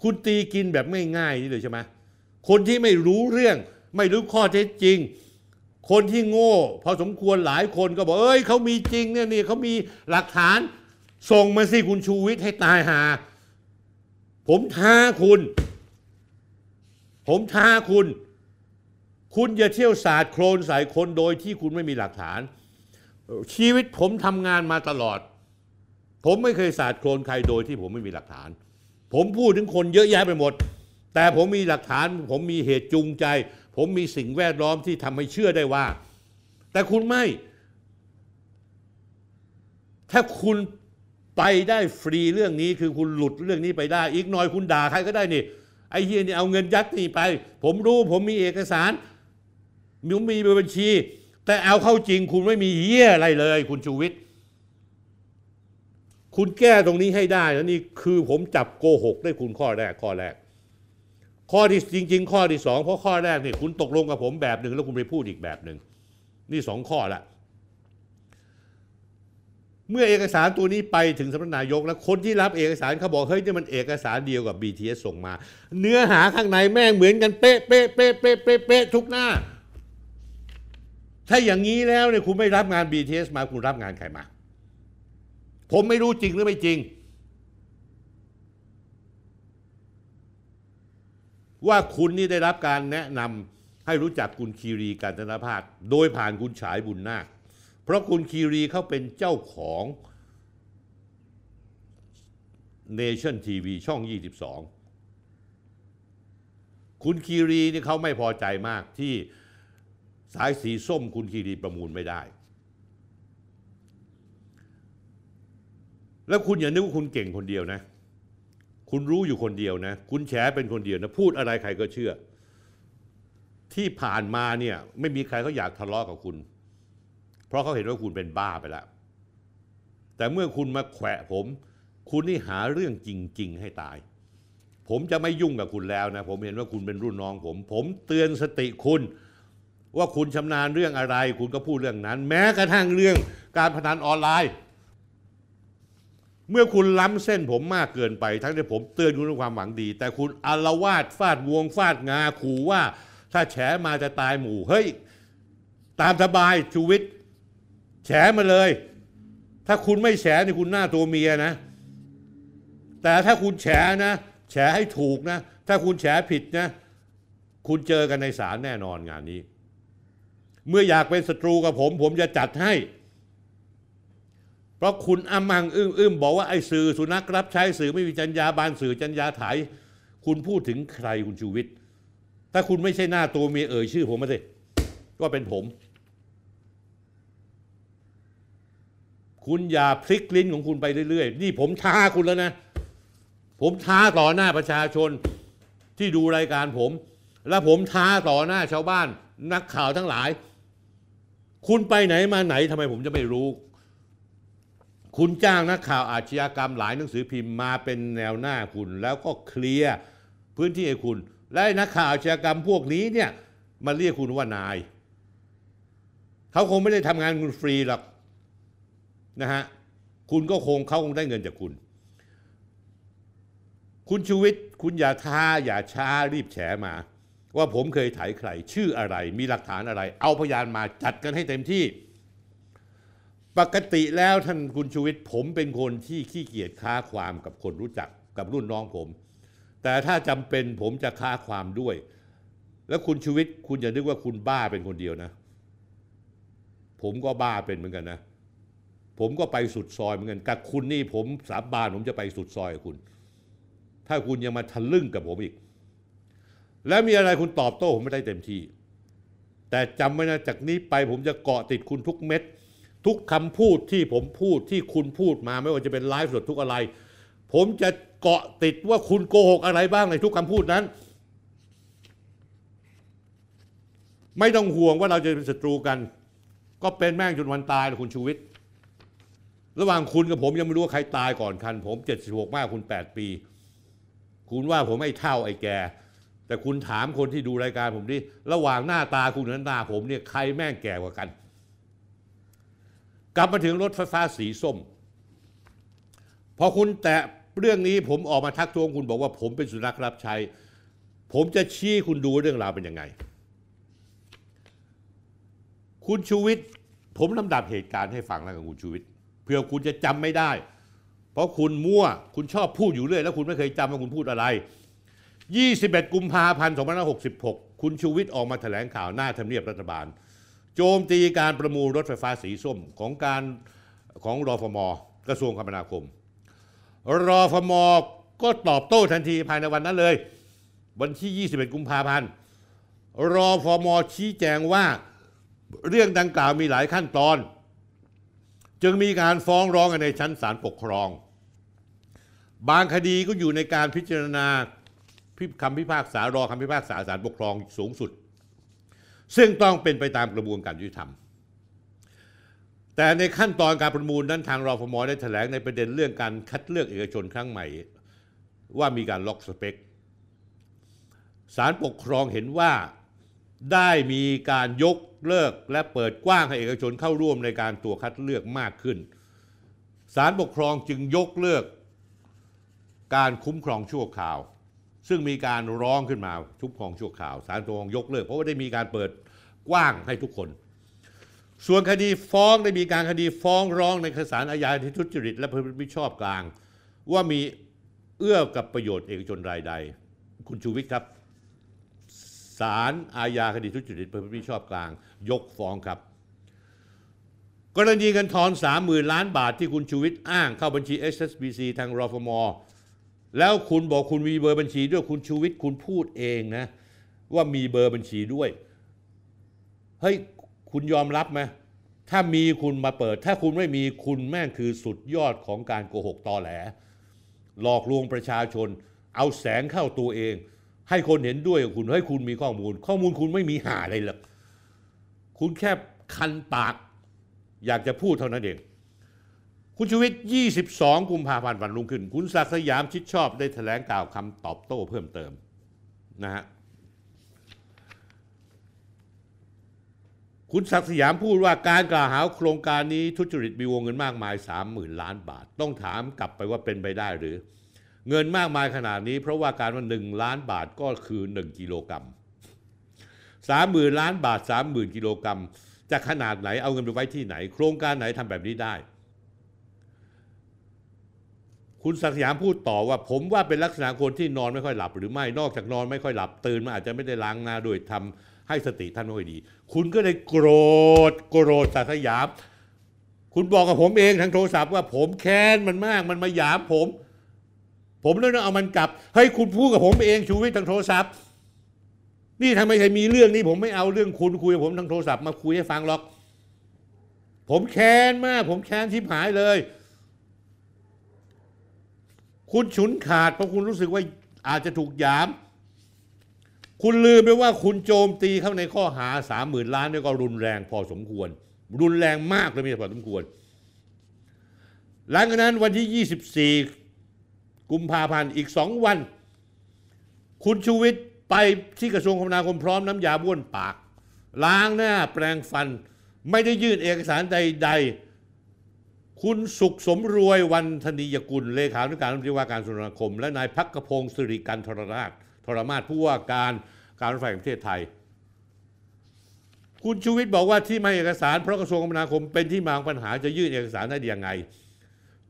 คุณตีกินแบบง่ายๆนี่เลยใช่ไหมคนที่ไม่รู้เรื่องไม่รู้ข้อเท็จจริงคนที่โง่พอสมควรหลายคนก็บอกเอ้ยเขามีจริงเนี่ยนี่เขามีหลักฐานส่งมาสิคุณชูวิทย์ให้ตายหาผมท้าคุณคุณอย่าเที่ยวสาดโคลนใส่คนโดยที่คุณไม่มีหลักฐานชีวิตผมทำงานมาตลอดผมไม่เคยสาดโคลนใครโดยที่ผมไม่มีหลักฐานผมพูดถึงคนเยอะแยะไปหมดแต่ผมมีหลักฐานผมมีเหตุจูงใจผมมีสิ่งแวดล้อมที่ทำให้เชื่อได้ว่าแต่คุณไม่ถ้าคุณไปได้ฟรีเรื่องนี้คือคุณหลุดเรื่องนี้ไปได้อีกหน่อยคุณด่าใครก็ได้นี่ไอ้เฮียนี่เอาเงินยัดนี่ไปผมรู้ผมมีเอกสารผมมีบัญชีแต่เอาเข้าจริงคุณไม่มีเหี้ยอะไรเลยคุณชูวิทย์คุณแก้ตรงนี้ให้ได้แล้วนี่คือผมจับโกหกได้คุณข้อแรกข้อที่จริงๆข้อที่2เพราะข้อแรกเนี่ยคุณตกลงกับผมแบบหนึ่งแล้วคุณไปพูดอีกแบบหนึ่งนี่2ข้อละเมื่อเอกสารตัวนี้ไปถึงสำนักนายกแล้วคนที่รับเอกสารเขาบอกเฮ้ยนี่มันเอกสารเดียวกับ BTS ส่งมาเนื้อหาข้างในแม่งเหมือนกันเป๊ะทุกหน้าถ้าอย่างนี้แล้วเนี่ยคุณไม่รับงาน BTS มาคุณรับงานใครมาผมไม่รู้จริงหรือไม่จริงว่าคุณนี่ได้รับการแนะนำให้รู้จักคุณคีรีกัญจนภาสโดยผ่านคุณฉายบุญนาคเพราะคุณคีรีเขาเป็นเจ้าของ Nation TV ช่อง 22คุณคีรีนี่เขาไม่พอใจมากที่สายสีส้มคุณคีรีประมูลไม่ได้แล้วคุณอย่านึกว่าคุณเก่งคนเดียวนะคุณรู้อยู่คนเดียวนะคุณแฉเป็นคนเดียวนะพูดอะไรใครก็เชื่อที่ผ่านมาเนี่ยไม่มีใครเขาอยากทะเลาะกับคุณเพราะเขาเห็นว่าคุณเป็นบ้าไปแล้วแต่เมื่อคุณมาแขวะผมคุณนี่หาเรื่องจริงๆให้ตายผมจะไม่ยุ่งกับคุณแล้วนะผมเห็นว่าคุณเป็นรุ่นน้องผมเตือนสติคุณว่าคุณชำนาญเรื่องอะไรคุณก็พูดเรื่องนั้นแม้กระทั่งเรื่องการพนันออนไลน์ เมื่อคุณล้ำเส้นผมมากเกินไปทั้งที่ผมเตือนคุณด้วยความหวังดีแต่คุณอาละวาดฟาดวงฟาดงาขู่ว่าถ้าแฉมาจะตายหมู่เฮ้ยตามสบายชูวิทย์แฉมาเลยถ้าคุณไม่แฉนี่คุณหน้าตัวเมียนะแต่ถ้าคุณแฉนะแฉให้ถูกนะถ้าคุณแฉผิดนะคุณเจอกันในศาลแน่นอนงานนี้เมื่ออยากเป็นศัตรูกับผมผมจะจัดให้เพราะคุณอำมังอึ้งๆบอกว่าไอ้สื่อสุนัขรับใช้สื่อไม่มีจรรยาบรรณสื่อจรรยาไถคุณพูดถึงใครคุณชูวิทย์ถ้าคุณไม่ใช่หน้าตัวเมียเอ่ยชื่อผมมาสิก็เป็นผมคุณอย่าพลิกลิ้นของคุณไปเรื่อยๆนี่ผมท้าคุณแล้วนะผมท้าต่อหน้าประชาชนที่ดูรายการผมและผมท้าต่อหน้าชาวบ้านนักข่าวทั้งหลายคุณไปไหนมาไหนทำไมผมจะไม่รู้คุณจ้างนักข่าวอาชญากรรมหลายหนังสือพิมพ์มาเป็นแนวหน้าคุณแล้วก็เคลียร์พื้นที่ให้คุณและนักข่าวอาชญากรรมพวกนี้เนี่ยมาเรียกคุณว่านายเขาคงไม่ได้ทำงานคุณฟรีหรอกนะฮะคุณก็คงเขาคงได้เงินจากคุณคุณชูวิทย์คุณอย่าท้าอย่าช้ารีบแฉมาว่าผมเคยไถใครชื่ออะไรมีหลักฐานอะไรเอาพยานมาจัดกันให้เต็มที่ปกติแล้วท่านคุณชูวิทย์ผมเป็นคนที่ขี้เกียจค้าความกับคนรู้จักกับรุ่นน้องผมแต่ถ้าจำเป็นผมจะค้าความด้วยแล้วคุณชูวิทย์คุณอย่านึกว่าคุณบ้าเป็นคนเดียวนะผมก็บ้าเป็นเหมือนกันนะผมก็ไปสุดซอยเหมือนกันกับคุณนี่ผมสาบานผมจะไปสุดซอยกับคุณถ้าคุณยังมาทะลึ่งกับผมอีกแล้วมีอะไรคุณตอบโต้ผมไม่ได้เต็มที่แต่จำไว้นะจากนี้ไปผมจะเกาะติดคุณทุกเม็ดทุกคำพูดที่ผมพูดที่คุณพูดมาไม่ว่าจะเป็นไลฟ์สดทุกอะไรผมจะเกาะติดว่าคุณโกหกอะไรบ้างในทุกคำพูดนั้นไม่ต้องห่วงว่าเราจะเป็นศัตรูกันก็เป็นแม่งจนวันตายนะคุณชูวิทย์ระหว่างคุณกับผมยังไม่รู้ว่าใครตายก่อนคันผม76มากคุณ8ปีคุณว่าผมไม่เท่าไอ้แกแต่คุณถามคนที่ดูรายการผมดิระหว่างหน้าตาคุณกับหน้าผมเนี่ยใครแม่งแก่กว่ากันกลับมาถึงรถไฟฟ้าสีส้มพอคุณแตะเรื่องนี้ผมออกมาทักท้วงคุณบอกว่าผมเป็นสุนัขรับใช้ผมจะชี้คุณดูเรื่องราวเป็นยังไงคุณชูวิทย์ผมลำดับเหตุการณ์ให้ฟังแล้วกับคุณชูวิทย์เพื่อคุณจะจำไม่ได้เพราะคุณมั่วคุณชอบพูดอยู่เรื่อยแล้วคุณไม่เคยจำว่าคุณพูดอะไร21กุมภาพันธ์2566คุณชูวิทย์ออกมาแถลงข่าวหน้าทำเนียบรัฐบาลโจมตีการประมูลรถไฟฟ้าสีส้มของรฟม.กระทรวงคมนาคมรฟม.ก็ตอบโต้ทันทีภายในวันนั้นเลยวันที่21กุมภาพันธ์รฟม.ชี้แจงว่าเรื่องดังกล่าวมีหลายขั้นตอนจึงมีการฟ้องร้องกันในชั้นศาลปกครองบางคดีก็อยู่ในการพิจารณาคำพิพากษารอคำพิพากษาศาลปกครองสูงสุดซึ่งต้องเป็นไปตามกระบวนการยุติธรรมแต่ในขั้นตอนการประมูลนั้นทางรฟม.ได้แถลงในประเด็นเรื่องการคัดเลือกเอกชนครั้งใหม่ว่ามีการล็อกสเปคศาลปกครองเห็นว่าได้มีการยกเลิกและเปิดกว้างให้เอกชนเข้าร่วมในการตัวคัดเลือกมากขึ้นศาลปกครองจึงยกเลิกการคุ้มครองชั่วคราวซึ่งมีการร้องขึ้นมาคุ้มครองชั่วคราวศาลปกครองยกเลิกเพราะว่าได้มีการเปิดกว้างให้ทุกคนส่วนคดีฟ้องได้มีการคดีฟ้องร้องในศาลอาญาที่ทุจริตและประพฤติมิชอบกลางว่ามีเอื้อกับประโยชน์เอกชนรายใดคุณชูวิทย์ครับศาลอาญาคดีทุจริตประพฤติมิชอบกลางยกฟ้องครับกรณีเงินทอน 30,000 ล้านบาทที่คุณชูวิทย์อ้างเข้าบัญชี HSBC ทางรฟม.แล้วคุณบอกคุณมีเบอร์บัญชีด้วยคุณชูวิทย์คุณพูดเองนะว่ามีเบอร์บัญชีด้วยเฮ้ยคุณยอมรับไหมถ้ามีคุณมาเปิดถ้าคุณไม่มีคุณแม่งคือสุดยอดของการโกหกตอแหลหลอกลวงประชาชนเอาแสงเข้าตัวเองให้คนเห็นด้วยกับคุณเฮ้ยคุณมีข้อมูลคุณไม่มีหาอะไรหรอกคุณแค่คันปากอยากจะพูดเท่านั้นเองคุณชูวิทย์22กุมภาพันธ์วันรุ่งขึ้นคุณศักดิ์สยามชิดชอบได้แถลงกล่าวคำตอบโต้เพิ่มเติมนะฮะ คุณศักดิ์สยามพูดว่าการกล่าวหาโครงการนี้ทุจริตมีวงเงินมากมาย 30,000 ล้านบาทต้องถามกลับไปว่าเป็นไปได้หรือเงินมากมายขนาดนี้เพราะว่าการว่า1ล้านบาทก็คือ1กิโลกรัม 30,000 ล้านบาท 30,000 กิโลกรัมจะขนาดไหนเอาเงินไปไว้ที่ไหนโครงการไหนทำแบบนี้ได้คุณศักดิ์สยามพูดต่อว่าผมว่าเป็นลักษณะคนที่นอนไม่ค่อยหลับหรือไม่นอกจากนอนไม่ค่อยหลับตื่นมาอาจจะไม่ได้ล้างหน้าด้วยทำให้สติท่านไม่ค่อยดีคุณก็เลยโกรธศักดิ์สยามคุณบอกกับผมเองทางโทรศัพท์ว่าผมแค้นมันมากมันมาหยามผมเลยต้องเอามันกลับเฮ้ยคุณพูดกับผมเองชูวิทย์ทางโทรศัพท์นี่ทำไมใครมีเรื่องนี้ผมไม่เอาเรื่องคุณคุยกับผมทางโทรศัพท์มาคุยให้ฟังหรอกผมแค้นมากผมแค้นชิบหายเลยคุณฉุนขาดเพราะคุณรู้สึกว่าอาจจะถูกหยามคุณลืมไปว่าคุณโจมตีเข้าในข้อหา 30,000 ล้านนี่ก็รุนแรงพอสมควรรุนแรงมากเลยมีพอสมควรหลังจากนั้นวันที่24กุมภาพันธ์อีก2วันคุณชูวิทย์ไปที่กระทรวงคมนาคมพร้อมน้ำยาบ้วนปากล้างหน้าแปรงฟันไม่ได้ยื่นเอกสารใดๆคุณสุขสมรวยวันธนียกุลเลขาธิการรัฐมนตรีว่าการกระทรวงคมนาคมและนายภัคพงศ์สิริกันทรราชผู้ว่าการรถไฟแห่งประเทศไทยคุณชูวิทย์บอกว่าที่ไม่เอกสารเพราะกระทรวงคมนาคมเป็นที่มาของปัญหาจะยื่นเอกสารได้ยังไง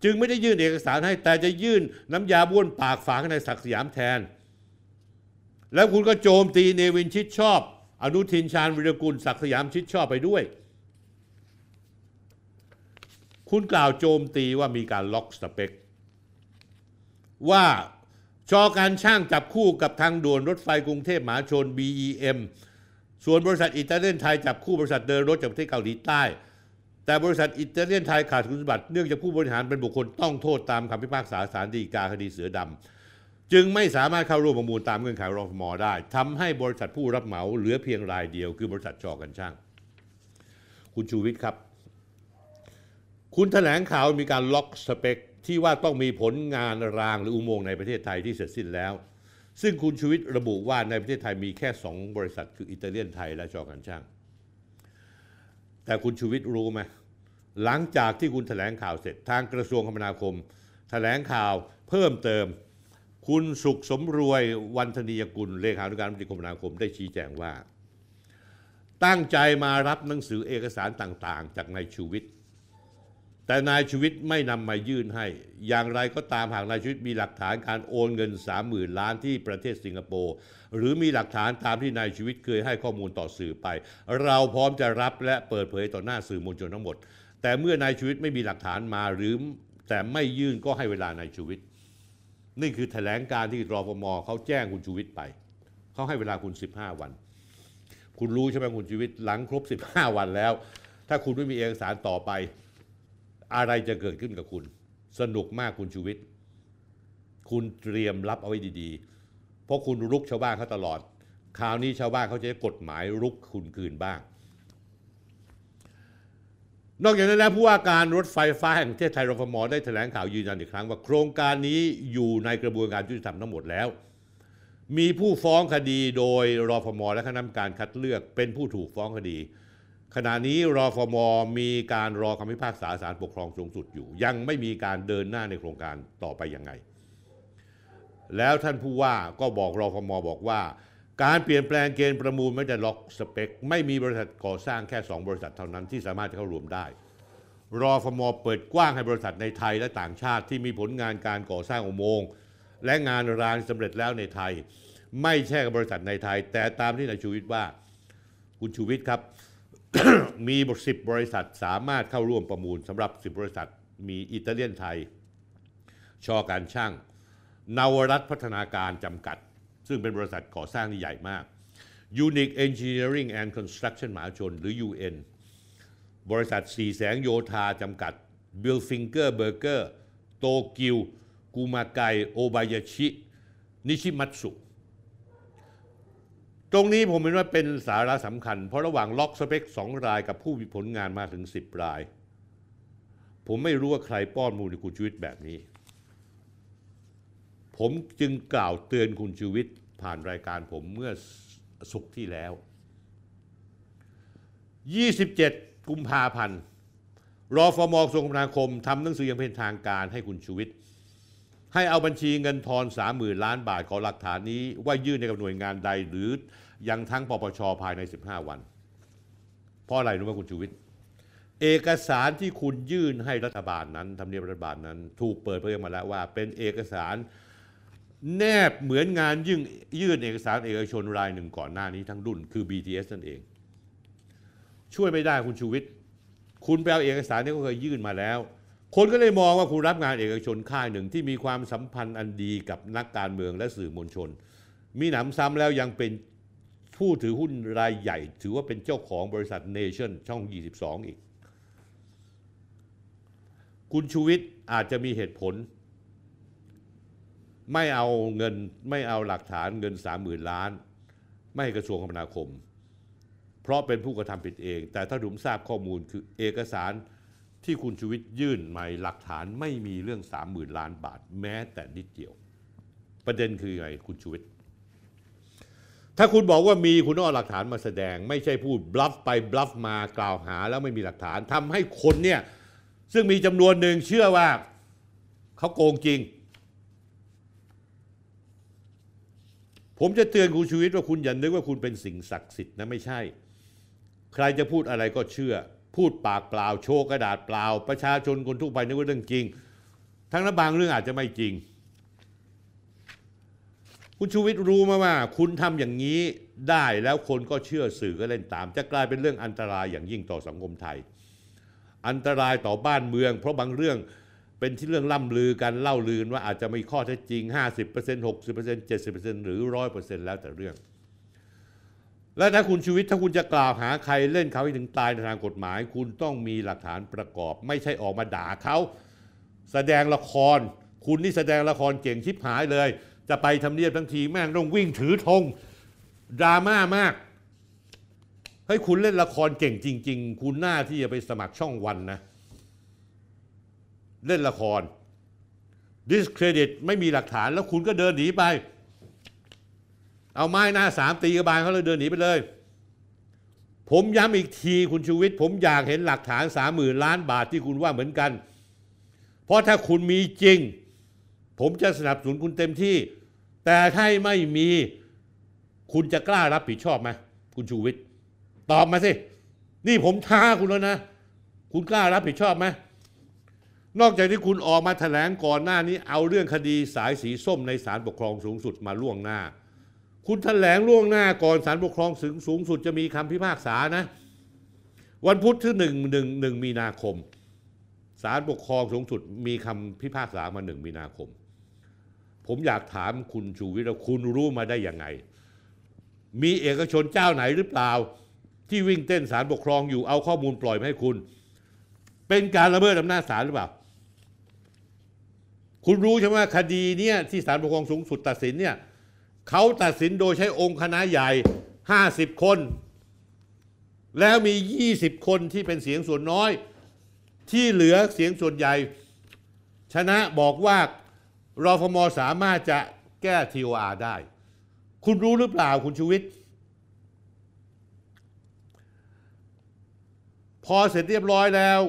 จึงไม่ได้ยื่นเอกสารให้แต่จะยื่นน้ำยาบ้วนปากฝากในศักดิ์สยามแทนแล้วคุณก็โจมตีเนวินชิดชอบอนุทินชาญวิรกูลศักดิ์สยามชิดชอบไปด้วยคุณกล่าวโจมตีว่ามีการล็อกสเปคว่าชอการช่างจับคู่กับทางด่วนรถไฟกรุงเทพมหาชน BEM ส่วนบริษัทอิตาเลียนไทยจับคู่บริษัทเดินรถจากประเทศเกาหลีใต้แต่บริษัทอิตาเลียนไทยขาดคุณสมบัติเนื่องจากผู้บริหารเป็นบุคคลต้องโทษตามคำพิพากษาศาลฎีกาคดีเสือดำจึงไม่สามารถเข้าร่วมประมูลตามเงื่อนไขรฟม.ได้ทำให้บริษัทผู้รับเหมาเหลือเพียงรายเดียวคือบริษัทชอการช่างคุณชูวิทย์ครับคุณแถลงข่าวมีการล็อกสเปคที่ว่าต้องมีผลงานรางหรืออุโมงค์ในประเทศไทยที่เสร็จสิ้นแล้วซึ่งคุณชูวิทย์ระบุว่าในประเทศไทยมีแค่2บริษัทคืออิตาเลียนไทยและชอการช่างแต่คุณชูวิทย์รู้ไหมหลังจากที่คุณแถลงข่าวเสร็จทางกระทรวงคมนาคมแถลงข่าวเพิ่มเติมคุณสุขสมรวยวันธนียกุลเลขาธิการรัฐมนตรีคมนาคมได้ชี้แจงว่าตั้งใจมารับหนังสือเอกสารต่างๆจากนายชูวิทย์แต่นายชูวิทย์ไม่นำมายื่นให้อย่างไรก็ตามหากนายชูวิทย์มีหลักฐานการโอนเงิน 30,000 ล้านที่ประเทศสิงคโปร์หรือมีหลักฐานตามที่นายชูวิทย์เคยให้ข้อมูลต่อสื่อไปเราพร้อมจะรับและเปิดเผยต่อหน้าสื่อมวลชนทั้งหมดแต่เมื่อนายชูวิทย์ไม่มีหลักฐานมาหรือแต่ไม่ยื่นก็ให้เวลานายชูวิทย์นี่คือแถลงการที่รฟม.เขาแจ้งคุณชูวิทย์ไปเขาให้เวลาคุณ15วันคุณรู้ใช่ไหมคุณชูวิทย์หลังครบ15วันแล้วถ้าคุณไม่มีเอกสารต่อไปอะไรจะเกิดขึ้นกับคุณสนุกมากคุณชูวิทย์คุณเตรียมรับเอาไว้ดีๆเพราะคุณรุกชาวบ้านเขาตลอดคราวนี้ชาวบ้านเขาจะกฎหมายรุกคุณคืนบ้างนอกจากนั้นแล้วผู้ว่าการรถไฟฟ้าแห่งประเทศไทยรฟม.ได้แถลงข่าวยืนยันอีกครั้งว่าโครงการนี้อยู่ในกระบวนการยุติธรรมทั้งหมดแล้วมีผู้ฟ้องคดีโดยรฟม.และคณะกรรมการคัดเลือกเป็นผู้ถูกฟ้องคดีขณะนี้รฟม.มีการรอคำพิพากษาศาลปกครองสูงสุดอยู่ยังไม่มีการเดินหน้าในโครงการต่อไปยังไงแล้วท่านผู้ว่าก็บอกรฟม.บอกว่าการเปลี่ยนแปลงเกณฑ์ประมูลไม่ได้ล็อกสเปคไม่มีบริษัทก่อสร้างแค่2บริษัทเท่านั้นที่สามารถเข้ารวมได้รฟม.เปิดกว้างให้บริษัทในไทยและต่างชาติที่มีผลงานการก่อสร้างอุโมงค์และงานรางสำเร็จแล้วในไทยไม่ใช่กับบริษัทในไทยแต่ตามที่นายชูวิทย์ว่าคุณชูวิทย์ครับมี10บริษัทสามารถเข้าร่วมประมูลสำหรับ10บริษัทมีอิตาเลียนไทยชอการช่างนวรัตน์พัฒนาการจำกัดซึ่งเป็นบริษัทก่อสร้างที่ใหญ่มาก Unique Engineering and Construction มหาชนหรือ UN บริษัทสีแสงโยธาจำกัด Billfinger Burger โตเกียวกูมาไกโอบายาชินิชิมัตสุตรงนี้ผมเห็นว่าเป็นสาระสำคัญเพราะระหว่างล็อกสเปค2รายกับผู้มีผลงานมาถึง10รายผมไม่รู้ว่าใครป้อนมูลในคุณชูวิทย์แบบนี้ผมจึงกล่าวเตือนคุณชูวิทย์ผ่านรายการผมเมื่อศุกร์ที่แล้ว 27 กุมภาพันธ์รฟม.กระทรวงคมนาคมทำหนังสืออย่างเป็นทางการให้คุณชูวิทย์ให้เอาบัญชีเงินทอน 30,000 ล้านบาทขอหลักฐานนี้ว่ายื่นให้กับหน่วยงานใดหรือยังทั้งปปช.ภายใน15วันเพราะอะไรรู้ไหมคุณชูวิทย์เอกสารที่คุณยื่นให้รัฐบาลนั้นทำเนียบรัฐบาลนั้นถูกเปิดเผยมาแล้วว่าเป็นเอกสารแนบเหมือนงานยื่นเอกสารเอกชนรายหนึ่งก่อนหน้านี้ทั้งรุ่นคือ BTS นั่นเองช่วยไม่ได้คุณชูวิทย์คุณไปเอาเอกสารที่เขาเคยยื่นมาแล้วคนก็เลยมองว่าคุณรับงานเอกชนค่ายหนึ่งที่มีความสัมพันธ์อันดีกับนักการเมืองและสื่อมวลชนมีหนำซ้ำแล้วยังเป็นผู้ถือหุ้นรายใหญ่ถือว่าเป็นเจ้าของบริษัท Nation ช่อง 22อีกคุณชูวิทย์อาจจะมีเหตุผลไม่เอาเงินไม่เอาหลักฐานเงิน 30,000 ล้านไม่ให้กระทรวงคมนาคมเพราะเป็นผู้กระทำผิดเองแต่ถ้าผมทราบข้อมูลคือเอกสารที่คุณชูวิทย์ยื่นมาหลักฐานไม่มีเรื่อง 30,000 ล้านบาทแม้แต่นิดเดียวประเด็นคือไงคุณชูวิทย์ถ้าคุณบอกว่ามีคุณต้องเอาหลักฐานมาแสดงไม่ใช่พูดบลัฟไปบลัฟมากล่าวหาแล้วไม่มีหลักฐานทำให้คนเนี่ยซึ่งมีจำนวนหนึ่งเชื่อว่าเขาโกงจริงผมจะเตือนคุณชูวิทย์ว่าคุณอย่านึกว่าคุณเป็นสิ่งศักดิ์สิทธิ์นะไม่ใช่ใครจะพูดอะไรก็เชื่อพูดปากเปล่าโชว์กระดาษเปล่าประชาชนคนทั่วไปนึกว่าเรื่องจริงทั้งนั้นบางเรื่องอาจจะไม่จริงคุณชูวิทย์รู้มาว่าคุณทำอย่างนี้ได้แล้วคนก็เชื่อสื่อก็เล่นตามจะกลายเป็นเรื่องอันตรายอย่างยิ่งต่อสังคมไทยอันตรายต่อบ้านเมืองเพราะบางเรื่องเป็นที่เรื่องล่ำลือกันเล่าลือว่าอาจจะมีข้อเท็จจริง 50% 60% 70% หรือ 100% แล้วแต่เรื่องและถ้าคุณชูวิทย์ถ้าคุณจะกล่าวหาใครเล่นเขาให้ถึงตายในทางกฎหมายคุณต้องมีหลักฐานประกอบไม่ใช่ออกมาด่าเขาแสดงละครคุณนี่แสดงละครเก่งชิบหายเลยจะไปทำเนียบทั้งทีแม่งต้องวิ่งถือธงดราม่ามากเฮ้ยคุณเล่นละครเก่งจริงๆคุณหน้าที่จะไปสมัครช่องวันนะเล่นละคร discredit ไม่มีหลักฐานแล้วคุณก็เดินหนีไปเอาไม้หน้าสามตีกระบาลเขาเลยเดินหนีไปเลยผมย้ำอีกทีคุณชูวิทย์ผมอยากเห็นหลักฐาน 30,000 ล้านบาทที่คุณว่าเหมือนกันเพราะถ้าคุณมีจริงผมจะสนับสนุนคุณเต็มที่แต่ถ้าไม่มีคุณจะกล้ารับผิดชอบไหมคุณชูวิทย์ตอบมาสินี่ผมท้าคุณแล้วนะคุณกล้ารับผิดชอบไหมนอกจากที่คุณออกมาแถลงก่อนหน้านี้เอาเรื่องคดีสายสีส้มในศาลปกครองสูงสุดมาล่วงหน้าคุณแถลงล่วงหน้าก่อนศาลปกครองสูงสุดจะมีคำพิพากษานะวันพุธที่1มีนาคมศาลปกครองสูงสุดมีคำพิพากษามา1มีนาคมผมอยากถามคุณชูวิทย์ว่าคุณรู้มาได้ยังไงมีเอกชนเจ้าไหนหรือเปล่าที่วิ่งเต้นศาลปกครองอยู่เอาข้อมูลปล่อยมาให้คุณเป็นการละเมิดอำนาจศาลหรือเปล่าคุณรู้ใช่ไหมคดีเนี่ยที่ศาลปกครองสูงสุดตัดสินเนี่ยเขาตัดสินโดยใช้องค์คณะใหญ่50คนแล้วมี20คนที่เป็นเสียงส่วนน้อยที่เหลือเสียงส่วนใหญ่ชนะบอกว่ารฟม.สามารถจะแก้ TOR ได้คุณรู้หรือเปล่าคุณชูวิทย์พอเสร็จเรียบร้อยแล้ว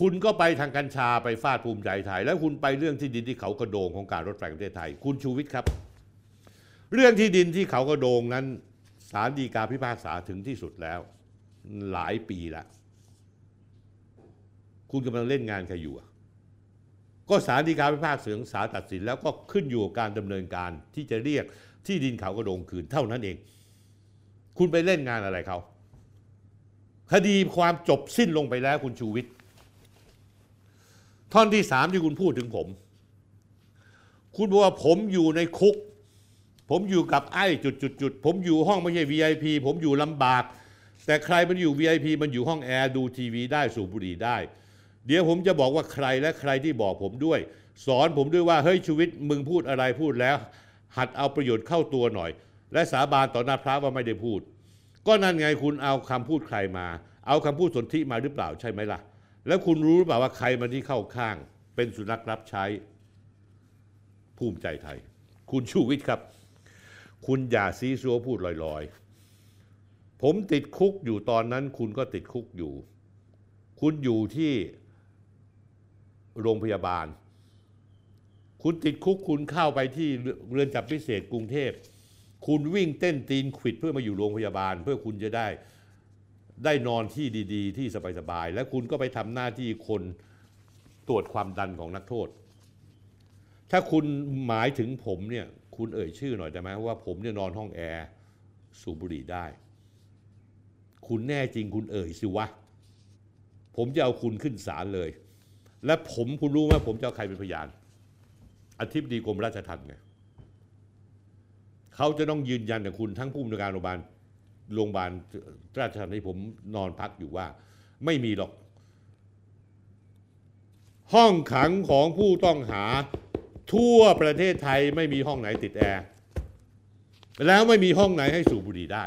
คุณก็ไปทางกัญชาไปฟาดภูมิใจไทยแล้วคุณไปเรื่องที่ดินที่เขากระโดงของการรถไฟประเทศไทยคุณชูวิทย์ครับเรื่องที่ดินที่เขากระโดงนั้นศาลฎีกาพิพากษาถึงที่สุดแล้วหลายปีละคุณกำลังเล่นงานใครอยู่ก็ศาลฎีกาพิพากษาถึงศาลตัดสินแล้วก็ขึ้นอยู่กับการดำเนินการที่จะเรียกที่ดินเขากระโดงคืนเท่านั้นเองคุณไปเล่นงานอะไรเขาคดีความจบสิ้นลงไปแล้วคุณชูวิทย์ท่อนที่3ที่คุณพูดถึงผมคุณบอกว่าผมอยู่ในคุกผมอยู่กับไอ้จุดผมอยู่ห้องไม่ใช่ VIP ผมอยู่ลำบากแต่ใครมันอยู่ VIP มันอยู่ห้องแอร์ดูทีวีได้สูบบุหรี่ได้เดี๋ยวผมจะบอกว่าใครและใครที่บอกผมด้วยสอนผมด้วยว่าเฮ้ยชูวิทย์มึงพูดอะไรพูดแล้วหัดเอาประโยชน์เข้าตัวหน่อยและสาบานต่อหน้าพระว่าไม่ได้พูดก็นั่นไงคุณเอาคำพูดใครมาเอาคำพูดสนธิมาหรือเปล่าใช่ไหมล่ะแล้วคุณรู้หรือเปล่าว่าใครมันที่เข้าข้างเป็นสุนัขรับใช้ภูมิใจไทยคุณชูวิทย์ครับคุณอย่าซีซัวพูดลอย ผมติดคุกอยู่ตอนนั้นคุณก็ติดคุกอยู่คุณอยู่ที่โรงพยาบาลคุณติดคุกคุณเข้าไปที่เรือนจำพิเศษกรุงเทพคุณวิ่งเต้นตีนขวิดเพื่อมาอยู่โรงพยาบาลเพื่อคุณจะได้นอนที่ดีๆที่สบายๆและคุณก็ไปทำหน้าที่คนตรวจความดันของนักโทษถ้าคุณหมายถึงผมเนี่ยคุณเอ่ยชื่อหน่อยได้ไหมว่าผมเนี่ยนอนห้องแอร์สูบบุหรี่ได้คุณแน่จริงคุณเอ่ยสิวะผมจะเอาคุณขึ้นศาลเลยและผมคุณรู้ไหมผมจะเอาใครเป็นพยานอธิบดีกรมราชทัณฑ์ไงเขาจะต้องยืนยันกับคุณทั้งผู้อำนวยการโรงพยาบาลราชทัณฑ์ที่ผมนอนพักอยู่ว่าไม่มีหรอกห้องขังของผู้ต้องหาทั่วประเทศไทยไม่มีห้องไหนติดแอร์แล้วไม่มีห้องไหนให้สูบบุหรี่ได้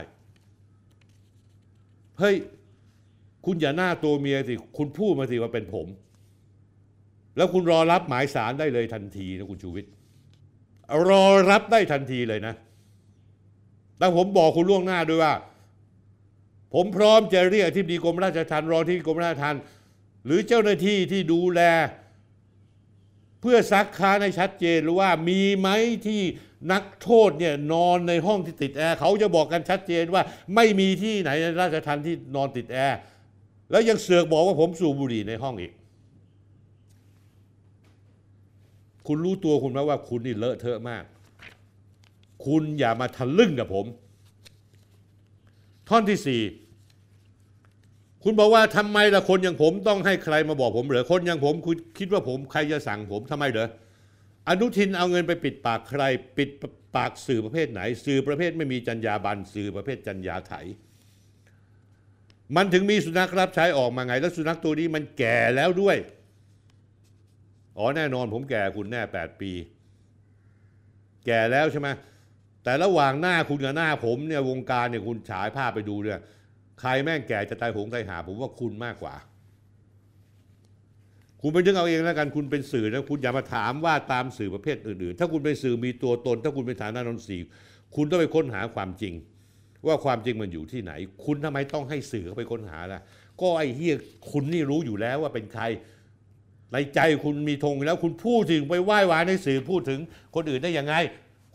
เฮ้ยคุณอย่าหน้าตัวเมียสิคุณพูดมาสิว่าเป็นผมแล้วคุณรอรับหมายศาลได้เลยทันทีนะคุณชูวิทย์รอรับได้ทันทีเลยนะแต่ผมบอกคุณล่วงหน้าด้วยว่าผมพร้อมจะเรียกอธิบดีกรมราชทัณฑ์รองอธิบดีกรมราชทัณฑ์หรือเจ้าหน้าที่ที่ดูแลเพื่อซักค้านให้ชัดเจนหรือว่ามีไหมที่นักโทษเนี่ยนอนในห้องที่ติดแอร์เขาจะบอกกันชัดเจนว่าไม่มีที่ไหนในราชทัณฑ์ที่นอนติดแอร์แล้วยังเสือกบอกว่าผมสูบบุหรี่ในห้องอีกคุณรู้ตัวคุณไหมว่าคุณนี่เลอะเทอะมากคุณอย่ามาทะลึ่งกับผมท่อนที่สี่คุณบอกว่าทำไมล่ะคนอย่างผมต้องให้ใครมาบอกผมเหรอคนอย่างผมคุณคิดว่าผมใครจะสั่งผมทำไมเหรออนุทินเอาเงินไปปิดปากใครปิดปากสื่อประเภทไหนสื่อประเภทไม่มีจรรยาบรรณสื่อประเภทจรรยาไถมันถึงมีสุนัขรับใช้ออกมาไงแล้วสุนัขตัวนี้มันแก่แล้วด้วยอ๋อแน่นอนผมแก่คุณแน่8ปีแก่แล้วใช่ไหมแต่ระหว่างหน้าคุณกับหน้าผมเนี่ยวงการเนี่ยคุณฉายภาพไปดูเนี่ยใครแม่งแก่จะตายโหงตายหาผมว่าคุณมากกว่าคุณไปนึกเอาเองแล้วกันคุณเป็นสื่อนะคุณอย่ามาถามว่าตามสื่อประเภทอื่นๆถ้าคุณเป็นสื่อมีตัวตนถ้าคุณเป็นฐานะนนทรีคุณต้องไปค้นหาความจริงว่าความจริงมันอยู่ที่ไหนคุณทำไมต้องให้สื่อเข้าไปค้นหาล่ะก็ไอ้เหี้ยคุณนี่รู้อยู่แล้วว่าเป็นใครในใจคุณมีธงแล้วคุณพูดถึงไปไหว้วานให้สื่อพูดถึงคนอื่นได้ยังไง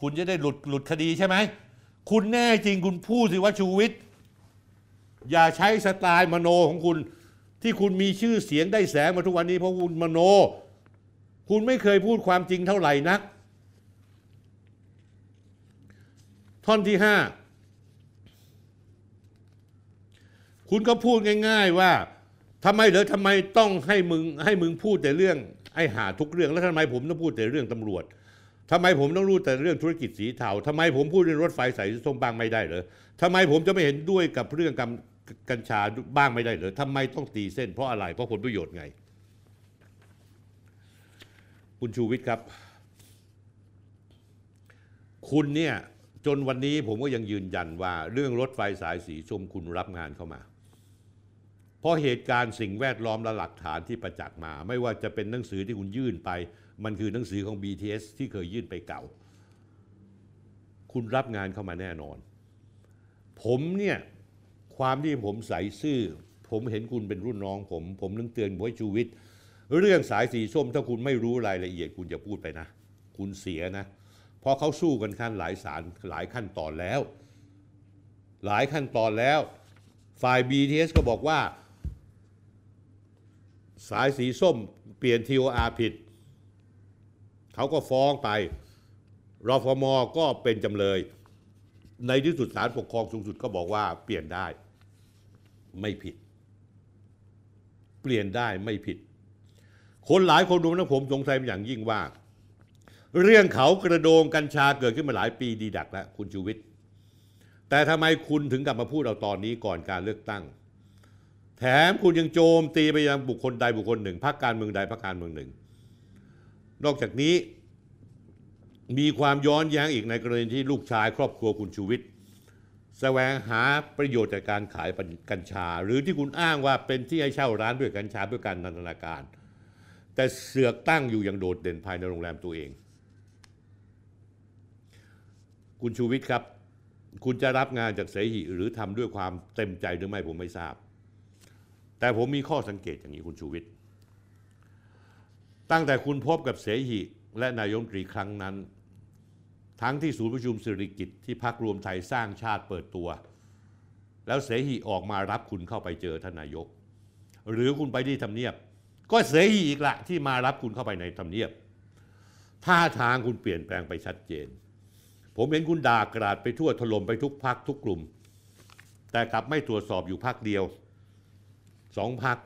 คุณจะได้หลุดคดีใช่ไหมคุณแน่จริงคุณพูดสิว่าชูวิทย์อย่าใช้สไตล์มโนของคุณที่คุณมีชื่อเสียงได้แสงมาทุกวันนี้เพราะคุณมโนคุณไม่เคยพูดความจริงเท่าไหร่นักท่อนที่ห้าคุณก็พูดง่ายๆว่าทำไมเหรอทำไมต้องให้มึงพูดแต่เรื่องไอ้หาทุกเรื่องแล้วทำไมผมต้องพูดแต่เรื่องตำรวจทำไมผมต้องรู้แต่เรื่องธุรกิจสีเทาทำไมผมพูดเรื่องรถไฟสายสีส้มบ้างไม่ได้เหรอทำไมผมจะไม่เห็นด้วยกับเรื่องกัญชาบ้างไม่ได้เหรอทำไมต้องตีเส้นเพราะอะไรเพราะผลประโยชน์ไงคุณชูวิทย์ครับคุณเนี่ยจนวันนี้ผมก็ยังยืนยันว่าเรื่องรถไฟสายสีส้มคุณรับงานเข้ามาเพราะเหตุการณ์สิ่งแวดล้อมและหลักฐานที่ประจักษ์มาไม่ว่าจะเป็นหนังสือที่คุณยื่นไปมันคือหนังสือของ BTS ที่เคยยื่นไปเก่าคุณรับงานเข้ามาแน่นอนผมเนี่ยความที่ผมใส่ซื่อผมเห็นคุณเป็นรุ่นน้องผมนึกเตือนไว้ชูวิทย์เรื่องสายสีส้มถ้าคุณไม่รู้รายละเอียดคุณอย่าพูดไปนะคุณเสียนะเพราะเขาสู้กันขั้นหลายศาลหลายขั้นตอนแล้วฝ่าย BTS ก็บอกว่าสายสีส้มเปลี่ยน TOR ผิดเขาก็ฟ้องไปรฟม.ก็เป็นจำเลยในที่สุดศาลปกครองสูงสุดก็บอกว่าเปลี่ยนได้ไม่ผิดคนหลายคนดูนะผมสงสัยเป็นอย่างยิ่งว่าเรื่องเขากระโดงกัญชาเกิดขึ้นมาหลายปีดีดักแล้วคุณชูวิทย์แต่ทำไมคุณถึงกลับมาพูดเอาตอนนี้ก่อนการเลือกตั้งแถมคุณยังโจมตีไปยังบุคคลใดบุคคลหนึ่งพรรคการเมืองใดพรรคการเมืองหนึ่งนอกจากนี้มีความย้อนแย้งอีกในกรณีที่ลูกชายครอบครัวคุณชูวิทย์แสวงหาประโยชน์จากการขายกัญชาหรือที่คุณอ้างว่าเป็นที่ให้เช่าร้านด้วยกัญชาเพื่อการนันทนาการแต่เสือกตั้งอยู่อย่างโดดเด่นภายในโรงแรมตัวเองคุณชูวิทย์ครับ คุณจะรับงานจากเสหิหรือทำด้วยความเต็มใจหรือไม่ผมไม่ทราบแต่ผมมีข้อสังเกตอย่างนี้คุณชูวิทย์ตั้งแต่คุณพบกับเสหิและนายกรัฐมนตรีครั้งนั้นทั้งที่ศูนย์ประชุมเศรษฐกิจที่พรรครวมไทยสร้างชาติเปิดตัวแล้วเสหิออกมารับคุณเข้าไปเจอท่านนายกหรือคุณไปที่ทำเนียบก็เสหิอีกละที่มารับคุณเข้าไปในทำเนียบท่าทางคุณเปลี่ยนแปลงไปชัดเจนผมเห็นคุณด่ากราดไปทั่วถล่มไปทุกพรรคทุกกลุ่มแต่กลับไม่ตรวจสอบอยู่พรรคเดียว2 พรรค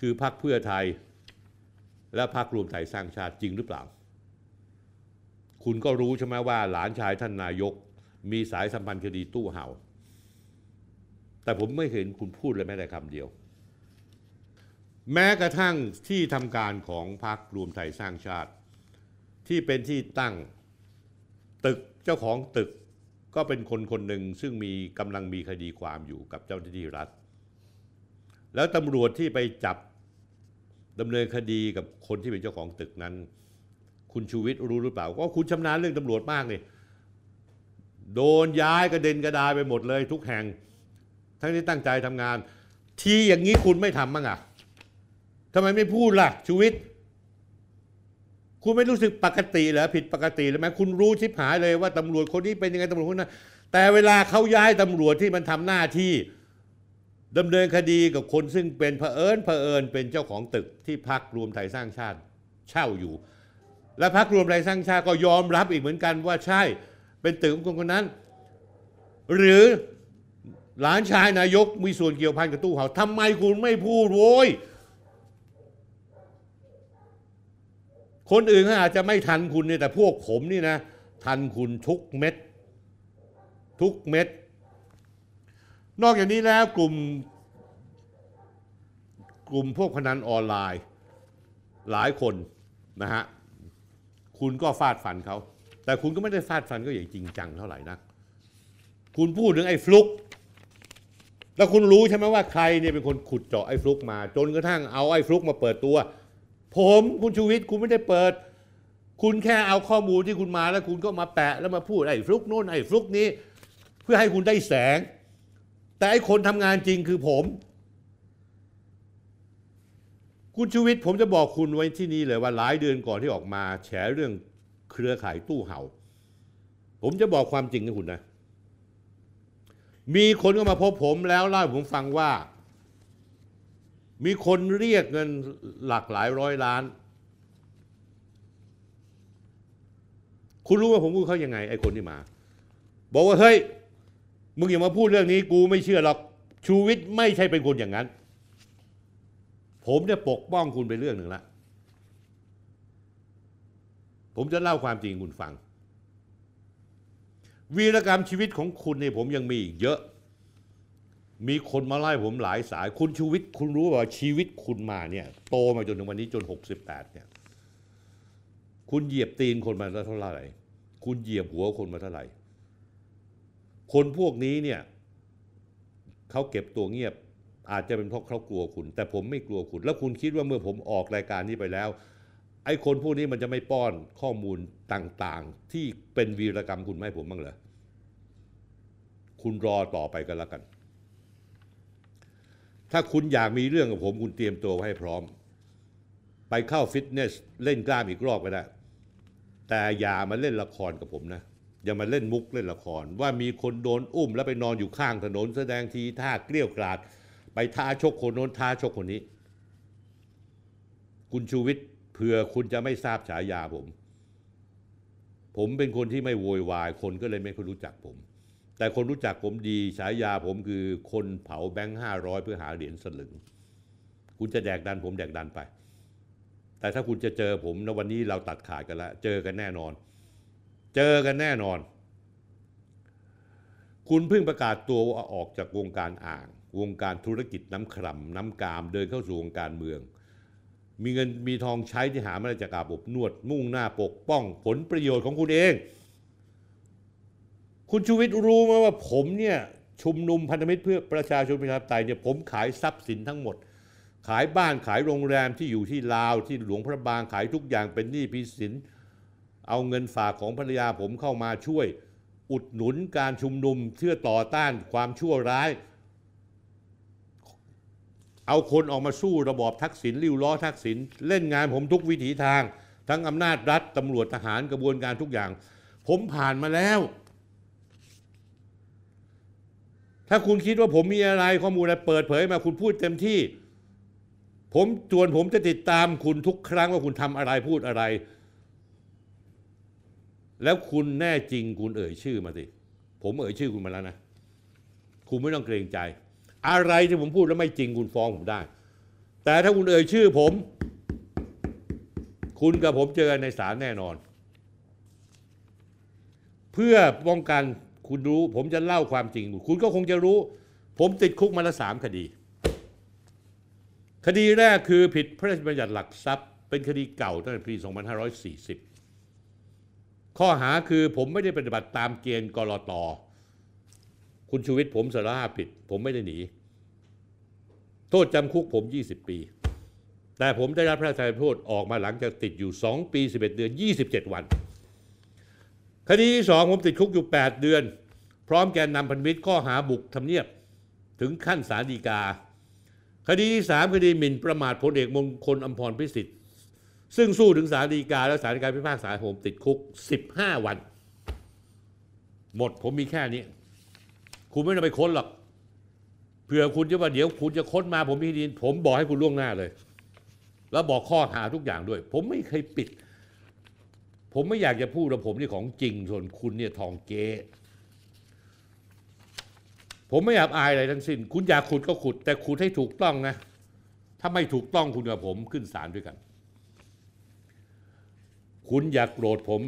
คือพรรคเพื่อไทยและพรรครวมไทยสร้างชาติจริงหรือเปล่าคุณก็รู้ใช่ไหมว่าหลานชายท่านนายกมีสายสัมพันธ์คดีตู้เห่าแต่ผมไม่เห็นคุณพูดเลยแม้แต่คำเดียวแม้กระทั่งที่ทำการของพรรครวมไทยสร้างชาติที่เป็นที่ตั้งตึกเจ้าของตึกก็เป็นคนหนึ่งซึ่งมีกำลังมีคดีความอยู่กับเจ้าหน้าที่รัฐแล้วตำรวจที่ไปจับดำเนินคดีกับคนที่เป็นเจ้าของตึกนั้นคุณชูวิทย์รู้หรือเปล่าก็คุณชำนาญเรื่องตำรวจมากนี่โดนย้ายกระเด็นกระดายไปหมดเลยทุกแห่งทั้งที่ตั้งใจทำงานที่อย่างนี้คุณไม่ทำมั้งอ่ะทำไมไม่พูดล่ะชูวิทย์คุณไม่รู้สึกปกติเหรอผิดปกติเลยไหมคุณรู้ชิบหายเลยว่าตำรวจคนนี้เป็นยังไงตำรวจคนนั้นแต่เวลาเขาย้ายตำรวจที่มันทำหน้าที่ดำเนินคดีกับคนซึ่งเป็นเผอิญเป็นเจ้าของตึกที่พรรครวมไทยสร้างชาติเช่าอยู่และพรรครวมไทยสร้างชาติก็ยอมรับอีกเหมือนกันว่าใช่เป็นตึกของคนนั้นหรือหลานชายนายกมีส่วนเกี่ยวพันกับตู้เห่าทำไมคุณไม่พูดโว้ยคนอื่นอาจจะไม่ทันคุณเนี่ยแต่พวกผมนี่นะทันคุณทุกเม็ดนอกจากนี้แล้วกลุ่มพวกพนันออนไลน์หลายคนนะฮะคุณก็ฟาดฟันเขาแต่คุณก็ไม่ได้ฟาดฟันก็อย่างจริงจังเท่าไหร่นักคุณพูดถึงไอ้ฟลุกแล้วคุณรู้ใช่ไหมว่าใครเนี่ยเป็นคนขุดเจาะไอ้ฟลุกมาจนกระทั่งเอาไอ้ฟลุกมาเปิดตัวผมคุณชูวิทย์คุณไม่ได้เปิดคุณแค่เอาข้อมูลที่คุณมาแล้วคุณก็มาแปะแล้วมาพูดไอ้ฟลุกโน่นไอ้ฟลุกนี้เพื่อให้คุณได้แสงแต่ไอ้คนทำงานจริงคือผมคุณชูวิทย์ผมจะบอกคุณไว้ที่นี่เลยว่าหลายเดือนก่อนที่ออกมาแฉเรื่องเครือข่ายตู้เห่าผมจะบอกความจริงให้คุณนะมีคนก็มาพบผมแล้วเล่าผมฟังว่ามีคนเรียกเงินหลักหลายร้อยล้านคุณรู้ว่าผมพูดเขายังไงไอ้คนที่มาบอกว่าเฮ้ยมึงอย่ามาพูดเรื่องนี้กูไม่เชื่อหรอกชูวิทย์ไม่ใช่เป็นคนอย่างนั้นผมเนี่ยปกป้องคุณไปเรื่องหนึ่งละผมจะเล่าความจริงคุณฟังวีรกรรมชีวิตของคุณเนี่ยผมยังมีอีกเยอะมีคนมาไล่ผมหลายสายคุณชูวิทย์คุณรู้ว่าชีวิตคุณมาเนี่ยโตมาจนถึงวันนี้จน68เนี่ยคุณเหยียบตีนคนมาเท่าไหร่คุณเหยียบหัวคนมาเท่าไหร่คนพวกนี้เนี่ยเขาเก็บตัวเงียบอาจจะเป็นเพราะเขากลัวคุณแต่ผมไม่กลัวคุณแล้วคุณคิดว่าเมื่อผมออกรายการนี้ไปแล้วไอ้คนพวกนี้มันจะไม่ป้อนข้อมูลต่างๆที่เป็นวีรกรรมคุณไม่ผมบ้างเหรอคุณรอต่อไปกันแล้วกันถ้าคุณอยากมีเรื่องกับผมคุณเตรียมตัวไว้ให้พร้อมไปเข้าฟิตเนสเล่นกล้ามอีกรอบก็ได้แต่อย่ามาเล่นละครกับผมนะอย่ามาเล่นมุกเล่นละครว่ามีคนโดนอุ้มแล้วไปนอนอยู่ข้างถนนแสดงทีท่าเกลี้ยกล่อมไปท้าชกคนโน้นท้าชกคนนี้คุณชูวิทย์เผื่อคุณจะไม่ทราบฉายาผมเป็นคนที่ไม่โวยวายคนก็เลยไม่ค่อยรู้จักผมแต่คนรู้จักผมดีฉายาผมคือคนเผาแบงค์500เพื่อหาเหรียญสลึงคุณจะแดกดันผมแดกดันไปแต่ถ้าคุณจะเจอผมนะวันนี้เราตัดขาดกันแล้วเจอกันแน่นอนคุณเพิ่งประกาศตัวออกจากวงการอ่างวงการธุรกิจน้ำคร่ำน้ำกามเดินเข้าสู่วงการเมืองมีเงินมีทองใช้ที่หามาจากอาบอบนวดมุ่งหน้าปกป้องผลประโยชน์ของคุณเองคุณชูวิทย์รู้ไหมว่าผมเนี่ยชุมนุมพันธมิตรเพื่อประชาชนประชาธิปไตยเนี่ยผมขายทรัพย์สินทั้งหมดขายบ้านขายโรงแรมที่อยู่ที่ลาวที่หลวงพระบางขายทุกอย่างเป็นหนี้พิสินเอาเงินฝากของภรรยาผมเข้ามาช่วย อุดหนุนการชุมนุมเพื่อต่อต้านความชั่วร้ายเอาคนออกมาสู้ระบอบทักษิณริ้วล้อทักษิณเล่นงานผมทุกวิถีทางทั้งอำนาจรัฐตำรวจทหารกระบวนการทุกอย่างผมผ่านมาแล้วถ้าคุณคิดว่าผมมีอะไรข้อมูลอะไรเปิดเผยมาคุณพูดเต็มที่ผมจวนผมจะติดตามคุณทุกครั้งว่าคุณทำอะไรพูดอะไรแล้วคุณแน่จริงคุณเอ่ยชื่อมาสิผมเอ่ยชื่อคุณมาแล้วนะคุณไม่ต้องเกรงใจอะไรที่ผมพูดแล้วไม่จริงคุณฟ้องผมได้แต่ถ้าคุณเอ่ยชื่อผมคุณกับผมเจอในศาลแน่นอนเพื่อป้องกันคุณรู้ผมจะเล่าความจริงคุณก็คงจะรู้ผมติดคุกมาแล้ว3 คดีคดีแรกคือผิดพระราชบัญญัติหลักทรัพย์เป็นคดีเก่าตั้งแต่ปี2540ข้อหาคือผมไม่ได้ปฏิบัติตามเกณฑ์กลต.คุณชูวิทย์ผมสารภาพผิดผมไม่ได้หนีโทษจำคุกผม20ปีแต่ผมได้รับพระราชทานโทษออกมาหลังจากติดอยู่2ปี11เดือน27วันคดีที่2ผมติดคุกอยู่8เดือนพร้อมแกนนำพันธมิตรข้อหาบุกทำเนียบถึงขั้นศาลฎีกาคดีที่3คดีหมิ่นประมาทพลเอกมงคลอัมพรพิสิทธิ์ซึ่งสู้ถึงศาลฎีกาแล้วศาลฎีกาพิพากษาผมติดคุก15วันหมดผมมีแค่นี้คุณไม่ต้องไปค้นหรอกเผื่อคุณจะว่าเดี๋ยวคุณจะค้นมาผมมีดินผมบอกให้คุณล่วงหน้าเลยแล้วบอกข้อหาทุกอย่างด้วยผมไม่เคยปิดผมไม่อยากจะพูดว่าผมนี่ของจริงส่วนคุณเนี่ยทองเก๊ผมไม่อยากอายอะไรทั้งสิ้นคุณอยากขุดก็ขุดแต่ขุดให้ถูกต้องนะถ้าไม่ถูกต้องคุณกับผมขึ้นศาลด้วยกันคุณอยากโกรธผม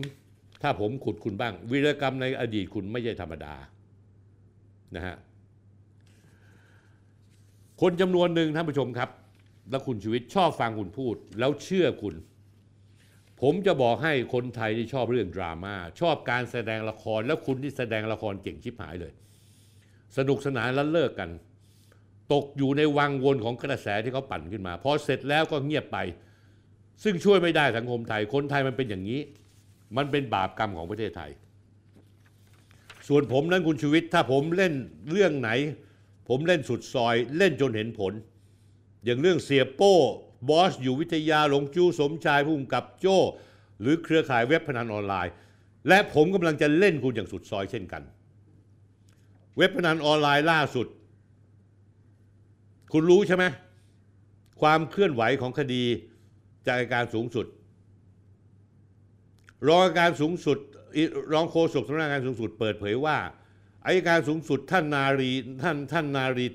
ถ้าผมขุดคุณบ้างวีรกรรมในอดีตคุณไม่ใช่ธรรมดานะฮะคนจำนวนหนึ่งท่านผู้ชมครับและคุณชีวิตชอบฟังคุณพูดแล้วเชื่อคุณผมจะบอกให้คนไทยที่ชอบเรื่องดราม่าชอบการแสดงละครแล้วคุณที่แสดงละครเก่งชิบหายเลยสนุกสนานแล้วเลิกกันตกอยู่ในวังวนของกระแสที่เขาปั่นขึ้นมาพอเสร็จแล้วก็เงียบไปซึ่งช่วยไม่ได้สังคมไทยคนไทยมันเป็นอย่างนี้มันเป็นบาปกรรมของประเทศไทยส่วนผมนั้นคุณชีวิตถ้าผมเล่นเรื่องไหนผมเล่นสุดซอยเล่นจนเห็นผลอย่างเรื่องเสียโป้บอสอยู่วิทยาหลงจู้สมชายผู้กำกับโจ้หรือเครือข่ายเว็บพนันออนไลน์และผมกำลังจะเล่นคุณอย่างสุดซอยเช่นกันเว็บพนันออนไลน์ล่าสุดคุณรู้ใช่ไหมความเคลื่อนไหวของคดีจากอัยการสูงสุดรองอัยการสูงสุดรองโฆษกสำนักงานสูงสุดเปิดเผยว่าอัยการสูงสุดท่านนารี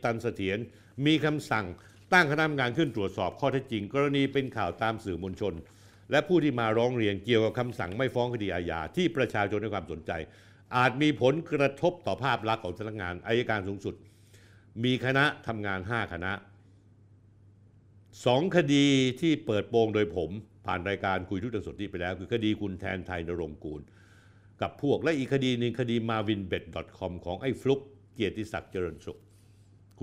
ตันเสถียรมีคำสั่งตั้งคณะกรรมการขึ้นตรวจสอบข้อเท็จจริงกรณีเป็นข่าวตามสื่อมวลชนและผู้ที่มาร้องเรียนเกี่ยวกับคำสั่งไม่ฟ้องคดีอาญาที่ประชาชนให้ความสนใจอาจมีผลกระทบต่อภาพลักษณ์ของสำนักงานอัยการสูงสุดมีคณะทำงาน5คณะ2คดีที่เปิดโปงโดยผมผ่านรายการคุยทุกเรื่องสดที่ไปแล้วคือคดีคุณแทนไทยนรงกูลกับพวกและอีกคดีหนึ่งคดี Marvinbet.com ของไอ้ฟลุกเกียรติศักดิ์เจริญสุข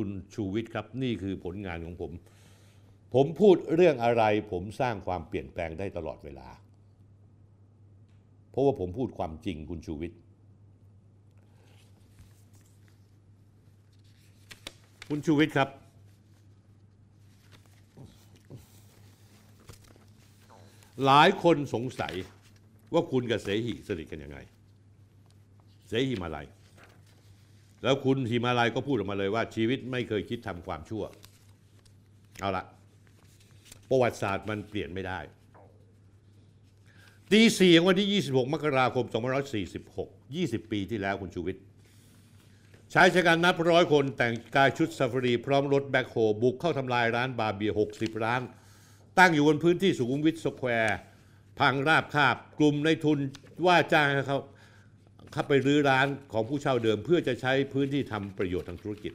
คุณชูวิทย์ครับนี่คือผลงานของผมพูดเรื่องอะไรผมสร้างความเปลี่ยนแปลงได้ตลอดเวลาเพราะว่าผมพูดความจริงคุณชูวิทย์คุณชูวิทย์ครับหลายคนสงสัยว่าคุณกับเสหิสนิทกันยังไงเสหิมาลัยแล้วคุณหิมาลัยก็พูดออกมาเลยว่าชีวิตไม่เคยคิดทำความชั่วเอาละประวัติศาสตร์มันเปลี่ยนไม่ได้ตี4ของวันที่26มกราคม2546 20ปีที่แล้วคุณชูวิทย์ชายชะกันนับร้อยคนแต่งกายชุดซาฟารีพร้อมรถแบ็คโฮบุกเข้าทำลายร้านบาร์เบียร์60ร้านตั้งอยู่บนพื้นที่สุขุมวิทสแควร์พังราบคาบกลุ่มในทุนว่าจ้างเขาเข้าไปรื้อร้านของผู้เช่าเดิมเพื่อจะใช้พื้นที่ทำประโยชน์ทางธุรกิจ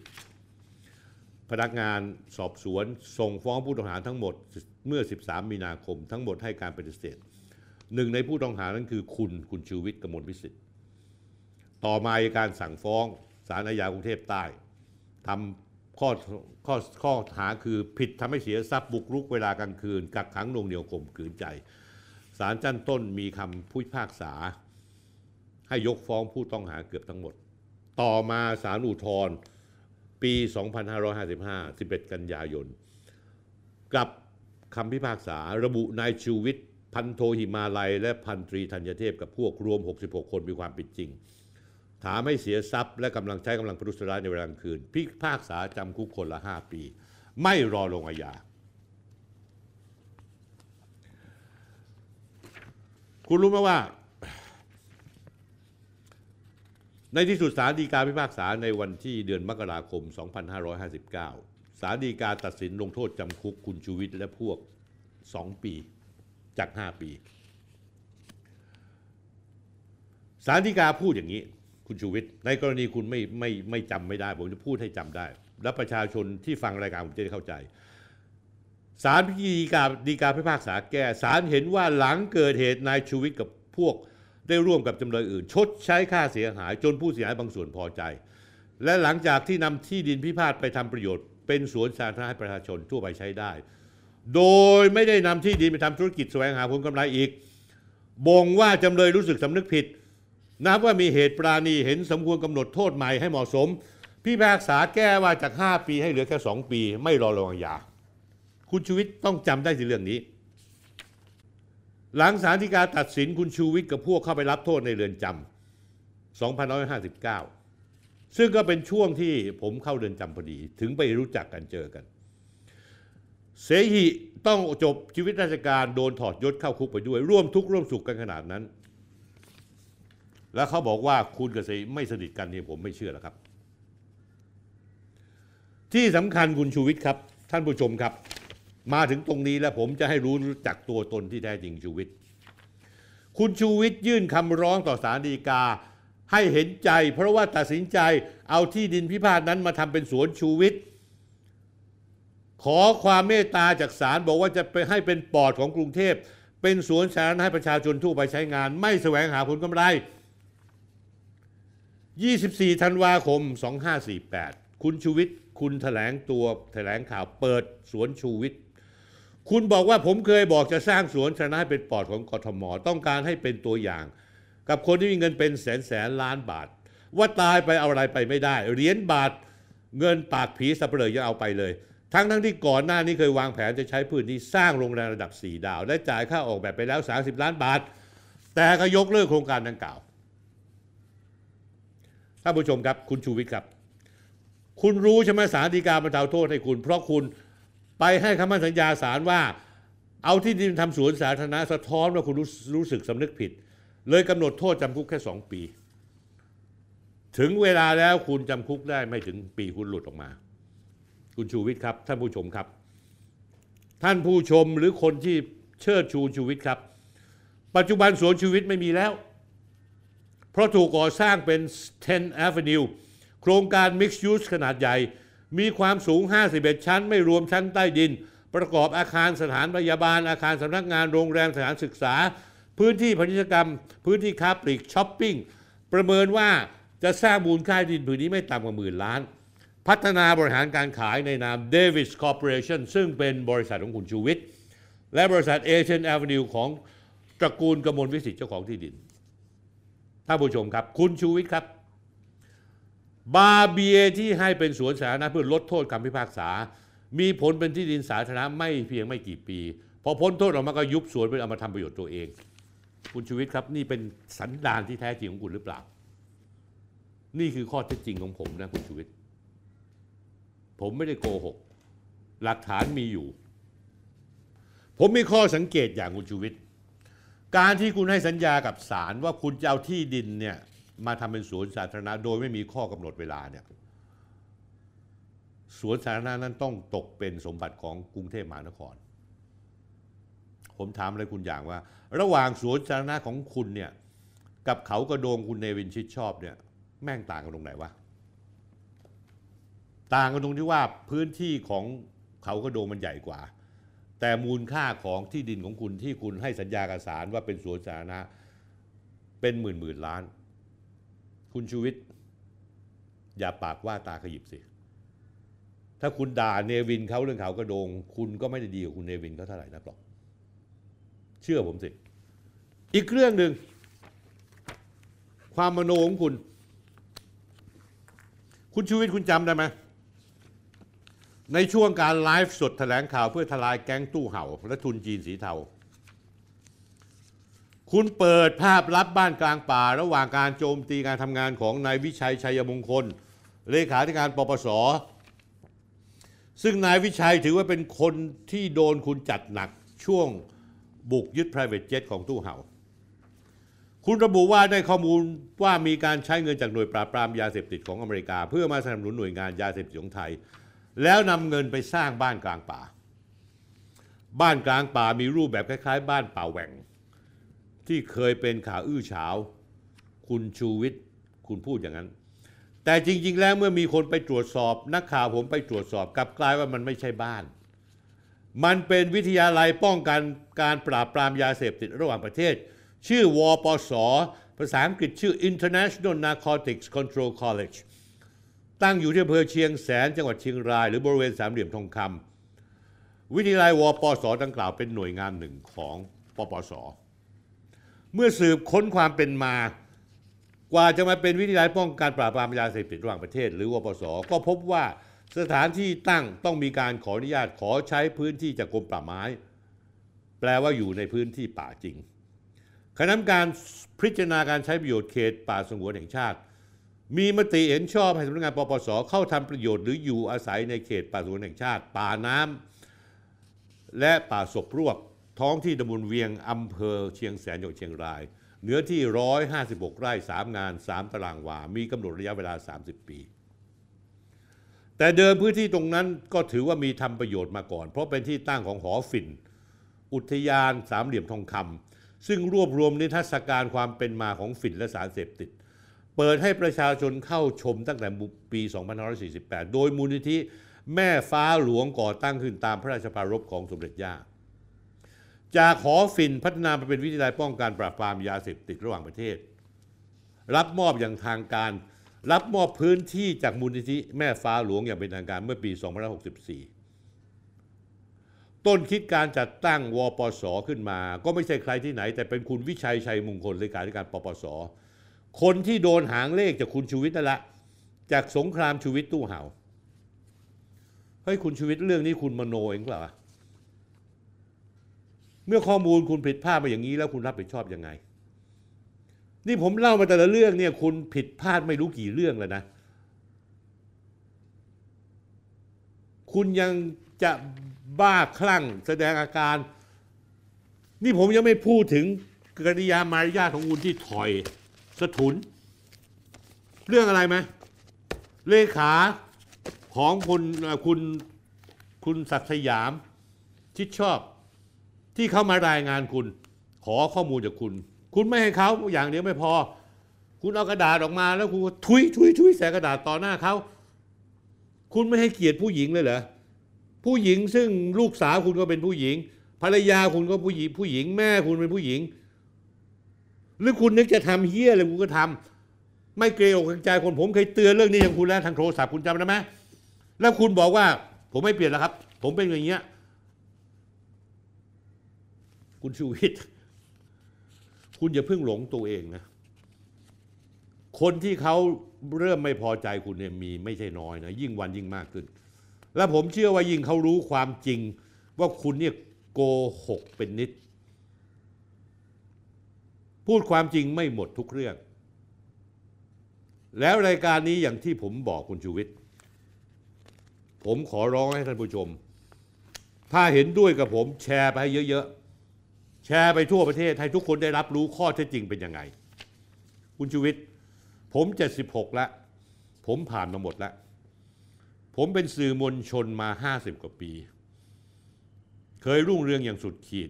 พนักงานสอบสวนส่งฟ้องผู้ต้องหาทั้งหมดเมื่อ13มีนาคมทั้งหมดให้การปฏิเสธหนึ่งในผู้ต้องหานั้นคือคุณชูวิทย์กมลวิสิทธิ์ต่อมาอัยการสั่งฟ้องศาลอาญากรุงเทพใต้ทำข้อหาคือผิดทำให้เสียทรัพย์บุกรุกเวลากลางคืนกักขังหน่วงเหนี่ยวข่มขืนใจศาลชั้นต้นมีคำพิพากษา ให้ยกฟ้องผู้ต้องหาเกือบทั้งหมดต่อมาศาลอุทธรณ์ปี 2555 11 กันยายนกับคำพิพากษาระบุนายชูวิทย์พันโทหิมาลัยและพันตรีธัญเทพกับพวกรวม66คนมีความผิดจริงฐานให้เสียทรัพย์และกำลังใช้กำลังประทุษร้ายในเวลากลางคืนพิพากษาจำคุกคนละ5ปีไม่รอลงอาญาคุณรู้ไหมว่าในที่สุดศาลฎีกาพิพากษาในวันที่เดือนมกราคม 2559 ศาลฎีกาตัดสินลงโทษจำคุกคุณชูวิทย์และพวก2ปีจาก5ปีศาลฎีกาพูดอย่างนี้คุณชูวิทย์ในกรณีคุณไม่จำไม่ได้ผมจะพูดให้จำได้และประชาชนที่ฟังรายการผมจะได้เข้าใจศาลฎีกาพิพากษาแก้ศาลเห็นว่าหลังเกิดเหตุนายชูวิทย์กับพวกได้ร่วมกับจำเลยอื่นชดใช้ค่าเสียหายจนผู้เสียหายบางส่วนพอใจและหลังจากที่นำที่ดินพิพาทไปทำประโยชน์เป็นสวนสาธารณะให้ประชาชนทั่วไปใช้ได้โดยไม่ได้นำที่ดินไปทำธุรกิจแสวงหาผลกำไรอีกบ่งว่าจำเลยรู้สึกสำนึกผิดนับว่ามีเหตุปราณีเห็นสมควรกำหนดโทษใหม่ให้เหมาะสมพิพากษาแก้ว่าจาก5ปีให้เหลือแค่2ปีไม่รอลงอาญาคุณชูวิทย์ต้องจำได้สิเรื่องนี้หลังศาลฎีกาตัดสินคุณชูวิทย์กับพวกเข้าไปรับโทษในเรือนจำ 2559 ซึ่งก็เป็นช่วงที่ผมเข้าเรือนจำพอดีถึงไปรู้จักกันเจอกันเสหิต้องจบชีวิตราชการโดนถอดยศเข้าคุกไปด้วยร่วมทุกข์ร่วมสุขกันขนาดนั้นแล้วเขาบอกว่าคุณกับเสหิไม่สนิทกันนี่ผมไม่เชื่อหรอกครับที่สำคัญคุณชูวิทย์ครับท่านผู้ชมครับมาถึงตรงนี้แล้วผมจะให้รู้จักตัวตนที่แท้จริงชูวิทย์คุณชูวิทย์ยื่นคำร้องต่อศาลฎีกาให้เห็นใจเพราะว่าตัดสินใจเอาที่ดินพิพาทนั้นมาทำเป็นสวนชูวิทย์ขอความเมตตาจากศาลบอกว่าจะไปให้เป็นปอดของกรุงเทพเป็นสวนสาธารณะให้ประชาชนทั่วไปใช้งานไม่แสวงหาผลกำไร 24 ธันวาคม 2548 คุณชูวิทย์คุณแถลงข่าวเปิดสวนชูวิทย์คุณบอกว่าผมเคยบอกจะสร้างสวนสาธารณะให้เป็นปอดของกทม.ต้องการให้เป็นตัวอย่างกับคนที่มีเงินเป็นแสนแสนล้านบาทว่าตายไปเอาอะไรไปไม่ได้เหรียญบาทเงินปากผีสับเปลือยยังเอาไปเลยทั้งที่ก่อนหน้านี้เคยวางแผนจะใช้พื้นที่สร้างโรงแรมระดับ4ดาวและจ่ายค่าออกแบบไปแล้ว30ล้านบาทแต่ก็ยกเลิกโครงการดังกล่าวท่านผู้ชมครับคุณชูวิทย์ครับคุณรู้ใช่ไหมศาลฎีกาบรรเทาโทษให้คุณเพราะคุณไปให้คำมั่นสัญญาศาลว่าเอาที่ดินทำสวนสาธารณะสะท้อนว่าคุณรู้สึกสำนึกผิดเลยกำหนดโทษจำคุกแค่2ปีถึงเวลาแล้วคุณจำคุกได้ไม่ถึงปีคุณหลุดออกมาคุณชูวิทย์ครับท่านผู้ชมครับท่านผู้ชมหรือคนที่เชิดชูชูวิทย์ครับปัจจุบันสวนชูวิทย์ไม่มีแล้วเพราะถูกก่อสร้างเป็น 10th Avenue โครงการ Mixed Use ขนาดใหญ่มีความสูง51ชั้นไม่รวมชั้นใต้ดินประกอบอาคารสถานพยาบาลอาคารสำนักงานโรงแรมสถานศึกษาพื้นที่พาณิชยกรรมพื้นที่ค้าปลีกช้อปปิ้งประเมินว่าจะสร้างมูลค่าดินผืนนี้ไม่ต่ำกว่า10,000 ล้านพัฒนาบริหารการขายในนาม Davis Corporation ซึ่งเป็นบริษัทของคุณชูวิทย์และบริษัท Asian Avenue ของตระกูลกมลวิสิทธิ์เจ้าของที่ดินท่านผู้ชมครับคุณชูวิทย์ครับบาเบียที่ให้เป็นสวนสาธารณะเพื่อลดโทษคำพิพากษามีผลเป็นที่ดินสาธารณะไม่เพียงไม่กี่ปีพอพ้นโทษออกมาก็ยุบสวนเป็นเอามาทำประโยชน์ตัวเองคุณชูวิทย์ครับนี่เป็นสันดานที่แท้จริงของคุณหรือเปล่านี่คือข้อเท็จจริงของผมนะคุณชูวิทย์ผมไม่ได้โกหกหลักฐานมีอยู่ผมมีข้อสังเกตอย่างคุณชูวิทย์การที่คุณให้สัญญากับศาลว่าคุณจะเอาที่ดินเนี่ยมาทำเป็นสวนสาธารณะโดยไม่มีข้อกำหนดเวลาเนี่ยสวนสาธารณะนั้นต้องตกเป็นสมบัติของกรุงเทพมหานครผมถามอะไรคุณอย่างว่าระหว่างสวนสาธารณะของคุณเนี่ยกับเขากระโดงคุณเนวินชิดชอบเนี่ยแม่งต่างกันตรงไหนวะต่างกันตรงที่ว่าพื้นที่ของเขากระโดงมันใหญ่กว่าแต่มูลค่าของที่ดินของคุณที่คุณให้สัญญากับศาลว่าเป็นสวนสาธารณะเป็นหมื่นล้านคุณชูวิทย์อย่าปากว่าตาขยิบสิถ้าคุณด่าเนวินเขาเรื่องเขากระโดงคุณก็ไม่ได้ดีกับคุณเนวินเขาเท่าไหร่นักหรอกเชื่อผมสิอีกเรื่องหนึ่ง ความมโนของคุณคุณชูวิทย์คุณจำได้ไหมในช่วงการไลฟ์สดแถลงข่าวเพื่อทลายแก๊งตู้เห่าและทุนจีนสีเทาคุณเปิดภาพลับบ้านกลางป่าระหว่างการโจมตีการทำงานของนายวิชัยชัยมงคลเลขาธิการปปส.ซึ่งนายวิชัยถือว่าเป็นคนที่โดนคุณจัดหนักช่วงบุกยึด private jet ของตู้เห่าคุณระบุว่าได้ข้อมูลว่ามีการใช้เงินจากหน่วยปราบปรามยาเสพติดของอเมริกาเพื่อมาสนับสนุนหน่วยงานยาเสพติดของไทยแล้วนำเงินไปสร้างบ้านกลางป่าบ้านกลางป่ามีรูปแบบคล้ายๆบ้านป่าแหว่งที่เคยเป็นข่าวอื้อฉาวคุณชูวิทย์คุณพูดอย่างนั้นแต่จริงๆแล้วเมื่อมีคนไปตรวจสอบนักข่าวผมไปตรวจสอบกลับกลายว่ามันไม่ใช่บ้านมันเป็นวิทยาลัยป้องกันการปราบปรามยาเสพติดระหว่างประเทศชื่อวปส.ภาษาอังกฤษชื่อ International Narcotics Control College ตั้งอยู่ที่อำเภอเชียงแสนจังหวัดเชียงรายหรือบริเวณสามเหลี่ยมทองคำวิทยาลัยวปส.ดังกล่าวเป็นหน่วยงานหนึ่งของปปส.เมื่อสืบค้นความเป็นมากว่าจะมาเป็นวิทยาลัยป้องกันปราบปรามยาเสพติดระหว่างประเทศหรือวปส.ก็พบว่าสถานที่ตั้งต้องมีการขออนุญาตขอใช้พื้นที่จากกรมป่าไม้แปลว่าอยู่ในพื้นที่ป่าจริงคณะกรรมการพิจารณาการใช้ประโยชน์เขตป่าสงวนแห่งชาติมีมติเห็นชอบให้สำนักงานปปส.เข้าทำประโยชน์หรืออยู่อาศัยในเขตป่าสงวนแห่งชาติป่าน้ำและป่าศพรวบท้องที่ตำบลเวียงอำเภอเชียงแสนจังหวัดเชียงรายเนื้อที่156ไร่3งาน3ตารางวามีกำหนดระยะเวลา30ปีแต่เดิมพื้นที่ตรงนั้นก็ถือว่ามีทำประโยชน์มาก่อนเพราะเป็นที่ตั้งของหอฝิ่นอุทยานสามเหลี่ยมทองคำซึ่งรวบรวมนิทรรศการความเป็นมาของฝิ่นและสารเสพติดเปิดให้ประชาชนเข้าชมตั้งแต่ปี 2548 โดยมูลนิธิแม่ฟ้าหลวงก่อตั้งขึ้นตามพระราชปรารภของสมเด็จย่าจากหอฝิ่นพัฒนามาเป็นวิทยาลัยป้องกันปราบปรามยาเสพติดระหว่างประเทศรับมอบอย่างทางการรับมอบพื้นที่จากมูลนิธิแม่ฟ้าหลวงอย่างเป็นทางการเมื่อปี 2564 ต้นคิดการจัดตั้งวปส.ขึ้นมาก็ไม่ใช่ใครที่ไหนแต่เป็นคุณวิชัยชัยมงคลเลขาธิการปปส.คนที่โดนหางเลขจากคุณชูวิทย์นั่นแหละจากสงครามชูวิทย์ตู้เห่าเฮ้ยคุณชูวิทย์เรื่องนี้คุณมโนเองเหรอเมื่อข้อมูลคุณผิดพลาดมาอย่างนี้แล้วคุณรับผิดชอบยังไงนี่ผมเล่ามาแต่ละเรื่องเนี่ยคุณผิดพลาดไม่รู้กี่เรื่องแล้วนะคุณยังจะบ้าคลั่งแสดงอาการนี่ผมยังไม่พูดถึงกริยามารยาทของคุณที่ถอยสะทุนเรื่องอะไรไหมเลขาของคุณศักดิ์สยามชิดชอบที่เขามารายงานคุณขอข้อมูลจากคุณคุณไม่ให้เขาอย่างเดียวไม่พอคุณเอากระดาษออกมาแล้วคุณทุยใส่กระดาษต่อหน้าเขาคุณไม่ให้เกียรติผู้หญิงเลยเหรอผู้หญิงซึ่งลูกสาวคุณก็เป็นผู้หญิงภรรยาคุณก็ผู้หญิงแม่คุณเป็นผู้หญิงหรือคุณนึกจะทำเหี้ยอะไรคุณก็ทำไม่เกรงอกเกรงใจคนผมเคยเตือนเรื่องนี้อย่างคุณแล้วทางโทรศัพท์คุณจำได้ไหมแล้วคุณบอกว่าผมไม่เปลี่ยนแล้วครับผมเป็นอย่างเงี้ยคุณชูวิทย์คุณอย่าเพิ่งหลงตัวเองนะคนที่เขาเริ่มไม่พอใจคุณเนี่ยมีไม่ใช่น้อยนะยิ่งวันยิ่งมากขึ้นและผมเชื่อว่ายิ่งเขารู้ความจริงว่าคุณเนี่ยโกหกเป็นนิดพูดความจริงไม่หมดทุกเรื่องแล้วรายการนี้อย่างที่ผมบอกคุณชูวิทย์ผมขอร้องให้ท่านผู้ชมถ้าเห็นด้วยกับผมแชร์ไปเยอะๆแชร์ไปทั่วประเทศให้ทุกคนได้รับรู้ข้อเท็จจริงเป็นยังไงคุณชูวิทย์ผม76แล้วผมผ่านมาหมดแล้วผมเป็นสื่อมวลชนมา50กว่าปีเคยรุ่งเรืองอย่างสุดขีด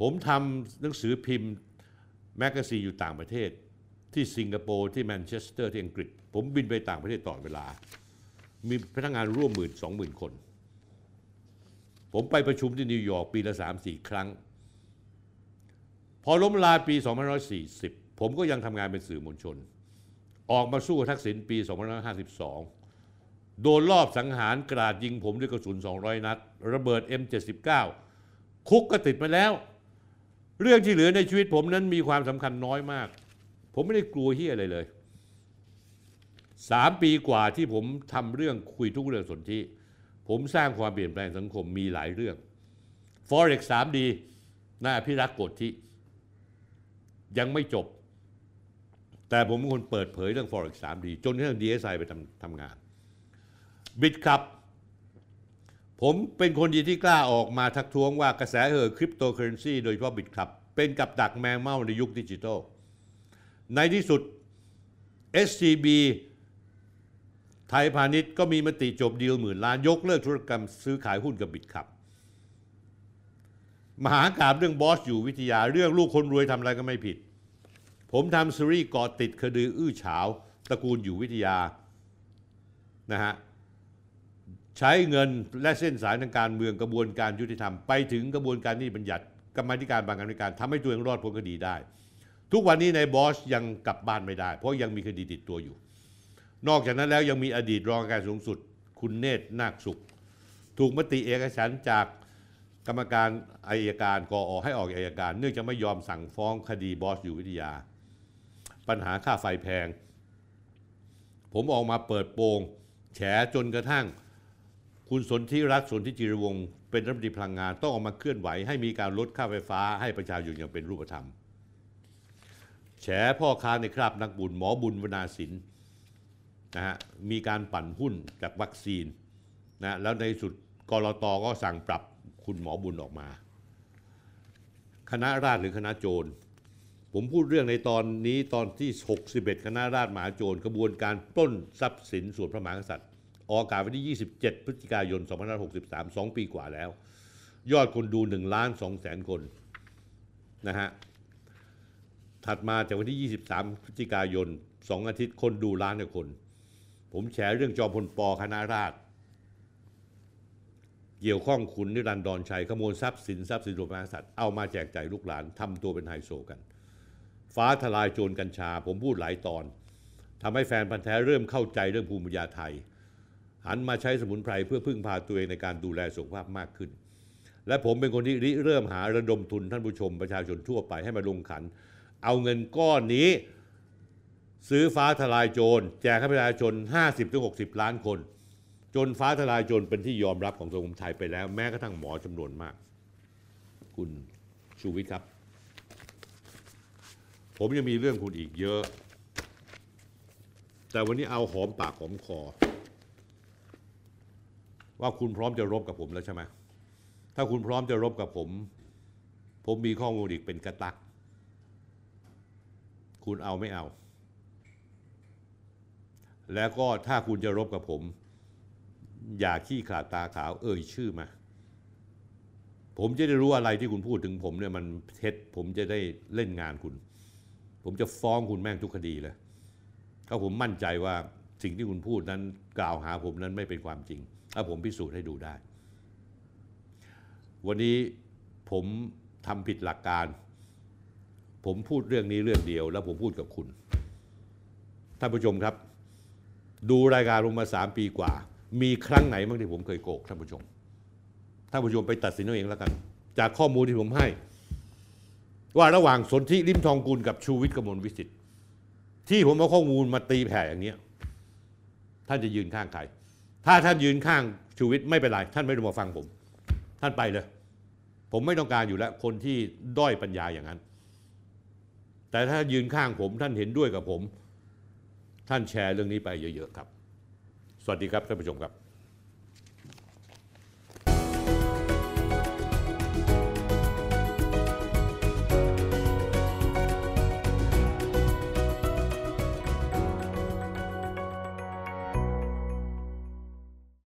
ผมทำหนังสือพิมพ์แมกกาซีนอยู่ต่างประเทศที่สิงคโปร์ที่แมนเชสเตอร์ที่อังกฤษผมบินไปต่างประเทศตลอดเวลามีพนักงานร่วม 12,000 คนผมไปประชุมที่นิวยอร์กปีละ 3-4 ครั้งพอล้มลาปี 2540 ผมก็ยังทำงานเป็นสื่อมวลชนออกมาสู้ทักษิณปี 2552 โดนลอบสังหารกราดยิงผมด้วยกระสุน 200 นัดระเบิด M79 คุกก็ติดมาแล้วเรื่องที่เหลือในชีวิตผมนั้นมีความสำคัญน้อยมาก ผมไม่ได้กลัวเหี้ยอะไรเลย3ปีกว่าที่ผมทำเรื่องคุยทุกเรื่องสนธิผมสร้างความเปลี่ยนแปลงสังคมมีหลายเรื่อง Forex 3D หน้าพิรักษ์โกธิยังไม่จบแต่ผมเป็นคนเปิดเผยเรื่อง Forex 3D จนกระทั่ง DSI ไปทำงานบิดครับผมเป็นคนดีที่กล้าออกมาทักท้วงว่ากระแสเห่อคริปโตเคอเรนซีโดยเฉพาะบิตครับเป็นกับดักแมงเม่าในยุคดิจิทัลในที่สุด SCB ไทยพาณิชย์ก็มีมติจบดีล10,000 ล้านยกเลิกธุรกรรมซื้อขายหุ้นกับบิตครับมหากาพย์เรื่องบอสอยู่วิทยาเรื่องลูกคนรวยทำอะไรก็ไม่ผิดผมทำซีรีส์เกาะติดคดีอื้อฉาวตระกูลอยู่วิทยานะฮะใช้เงินและเส้นสายทางการเมืองกระบวนการยุติธรรมไปถึงกระบวนการนิติบัญญัติกรรมาธิการบางกรรมาธิการทำให้ตัวเองรอดพ้นคดีได้ทุกวันนี้นายบอสยังกลับบ้านไม่ได้เพราะยังมีคดีติดตัวอยู่นอกจากนั้นแล้วยังมีอดีตรองอัยการสูงสุดคุณเนตรนาคสุขถูกมติเอกฉันท์จากกรรมการอัยการกอ.ให้ออกอัยการเนื่องจากไม่ยอมสั่งฟ้องคดีบอสอยู่วิทยาปัญหาค่าไฟแพงผมออกมาเปิดโปงแฉจนกระทั่งคุณสนธิรัตน์สนธิจิรวงศ์เป็นรัฐมนตรีพลังงานต้องออกมาเคลื่อนไหวให้มีการลดค่าไฟฟ้าให้ประชาชนอย่างเป็นรูปธรรมแฉพ่อค้าในคราบนักบุญหมอบุญวนาสินนะฮะมีการปั่นหุ้นจากวัคซีนนะแล้วในสุดกลต.ก็สั่งปรับคุณหมอบุญออกมาคณะราษฎรหรือคณะโจรผมพูดเรื่องในตอนนี้ตอนที่61คณะราษฎรมหาโจรกระบวนการปล้นทรัพย์สินส่วนพระมหากษัตริย์ออกอากาศวันที่27พฤศจิกายน2563 2 ปีกว่าแล้วยอดคนดู 1,200,000 คนนะฮะถัดมาจากวันที่23พฤศจิกายน2อาทิตย์คนดู1,000,000 คนผมแชร์เรื่องจอมพลป.คณะราษฎรเกี่ยวข้องคุณนิรันดรชัยขโมยทรัพย์สินส่วนพระมหากษัตริย์เอามาแจกจ่ายลูกหลานทำตัวเป็นไฮโซกันฟ้าทลายโจรกัญชาผมพูดหลายตอนทำให้แฟนพันธุ์แท้เริ่มเข้าใจเรื่องภูมิปัญญาไทยหันมาใช้สมุนไพรเพื่อพึ่งพาตัวเองในการดูแลสุขภาพมากขึ้นและผมเป็นคนที่ริเริ่มหาระดมทุนท่านผู้ชมประชาชนทั่วไปให้มาลงขันเอาเงินก้อนนี้ซื้อฟ้าทลายโจรแจกให้ประชาชน 50-60 ล้านคนจนฟ้าทลายโจรเป็นที่ยอมรับของสังคมไทยไปแล้วแม้กระทั่งหมอจำนวนมากคุณชูวิทย์ครับผมยังมีเรื่องคุณอีกเยอะแต่วันนี้เอาหอมปากหอมคอว่าคุณพร้อมจะรบกับผมแล้วใช่ไหมถ้าคุณพร้อมจะรบกับผมมีข้อมูลอีกเป็นกระตักคุณเอาไม่เอาแล้วก็ถ้าคุณจะรบกับผมอย่าขี้ขลาดตาขาวเอ่ยชื่อมาผมจะได้รู้อะไรที่คุณพูดถึงผมเนี่ยมันเท็จผมจะได้เล่นงานคุณผมจะฟ้องคุณแม่งทุกคดีเลยถ้าผมมั่นใจว่าสิ่งที่คุณพูดนั้นกล่าวหาผมนั้นไม่เป็นความจริงถ้าผมพิสูจน์ให้ดูได้วันนี้ผมทำผิดหลักการผมพูดเรื่องนี้เรื่องเดียวแล้วผมพูดกับคุณท่านผู้ชมครับดูรายการลงมา3ปีกว่ามีครั้งไหนบ้างที่ผมเคยโกงท่านผู้ชมไปตัดสินเอาเองแล้วกันจากข้อมูลที่ผมให้ว่าระหว่างสนธิลิ้มทองกุลกับชูวิทย์กมลวิสิทธิ์ที่ผมเอาข้อมูลมาตีแผ่อย่างนี้ท่านจะยืนข้างใครถ้าท่านยืนข้างชูวิทย์ไม่เป็นไรท่านไม่ต้องมาฟังผมท่านไปเลยผมไม่ต้องการอยู่แล้วคนที่ด้อยปัญญาอย่างนั้นแต่ถ้ายืนข้างผมท่านเห็นด้วยกับผมท่านแชร์เรื่องนี้ไปเยอะๆครับสวัสดีครับท่านผู้ชมครับ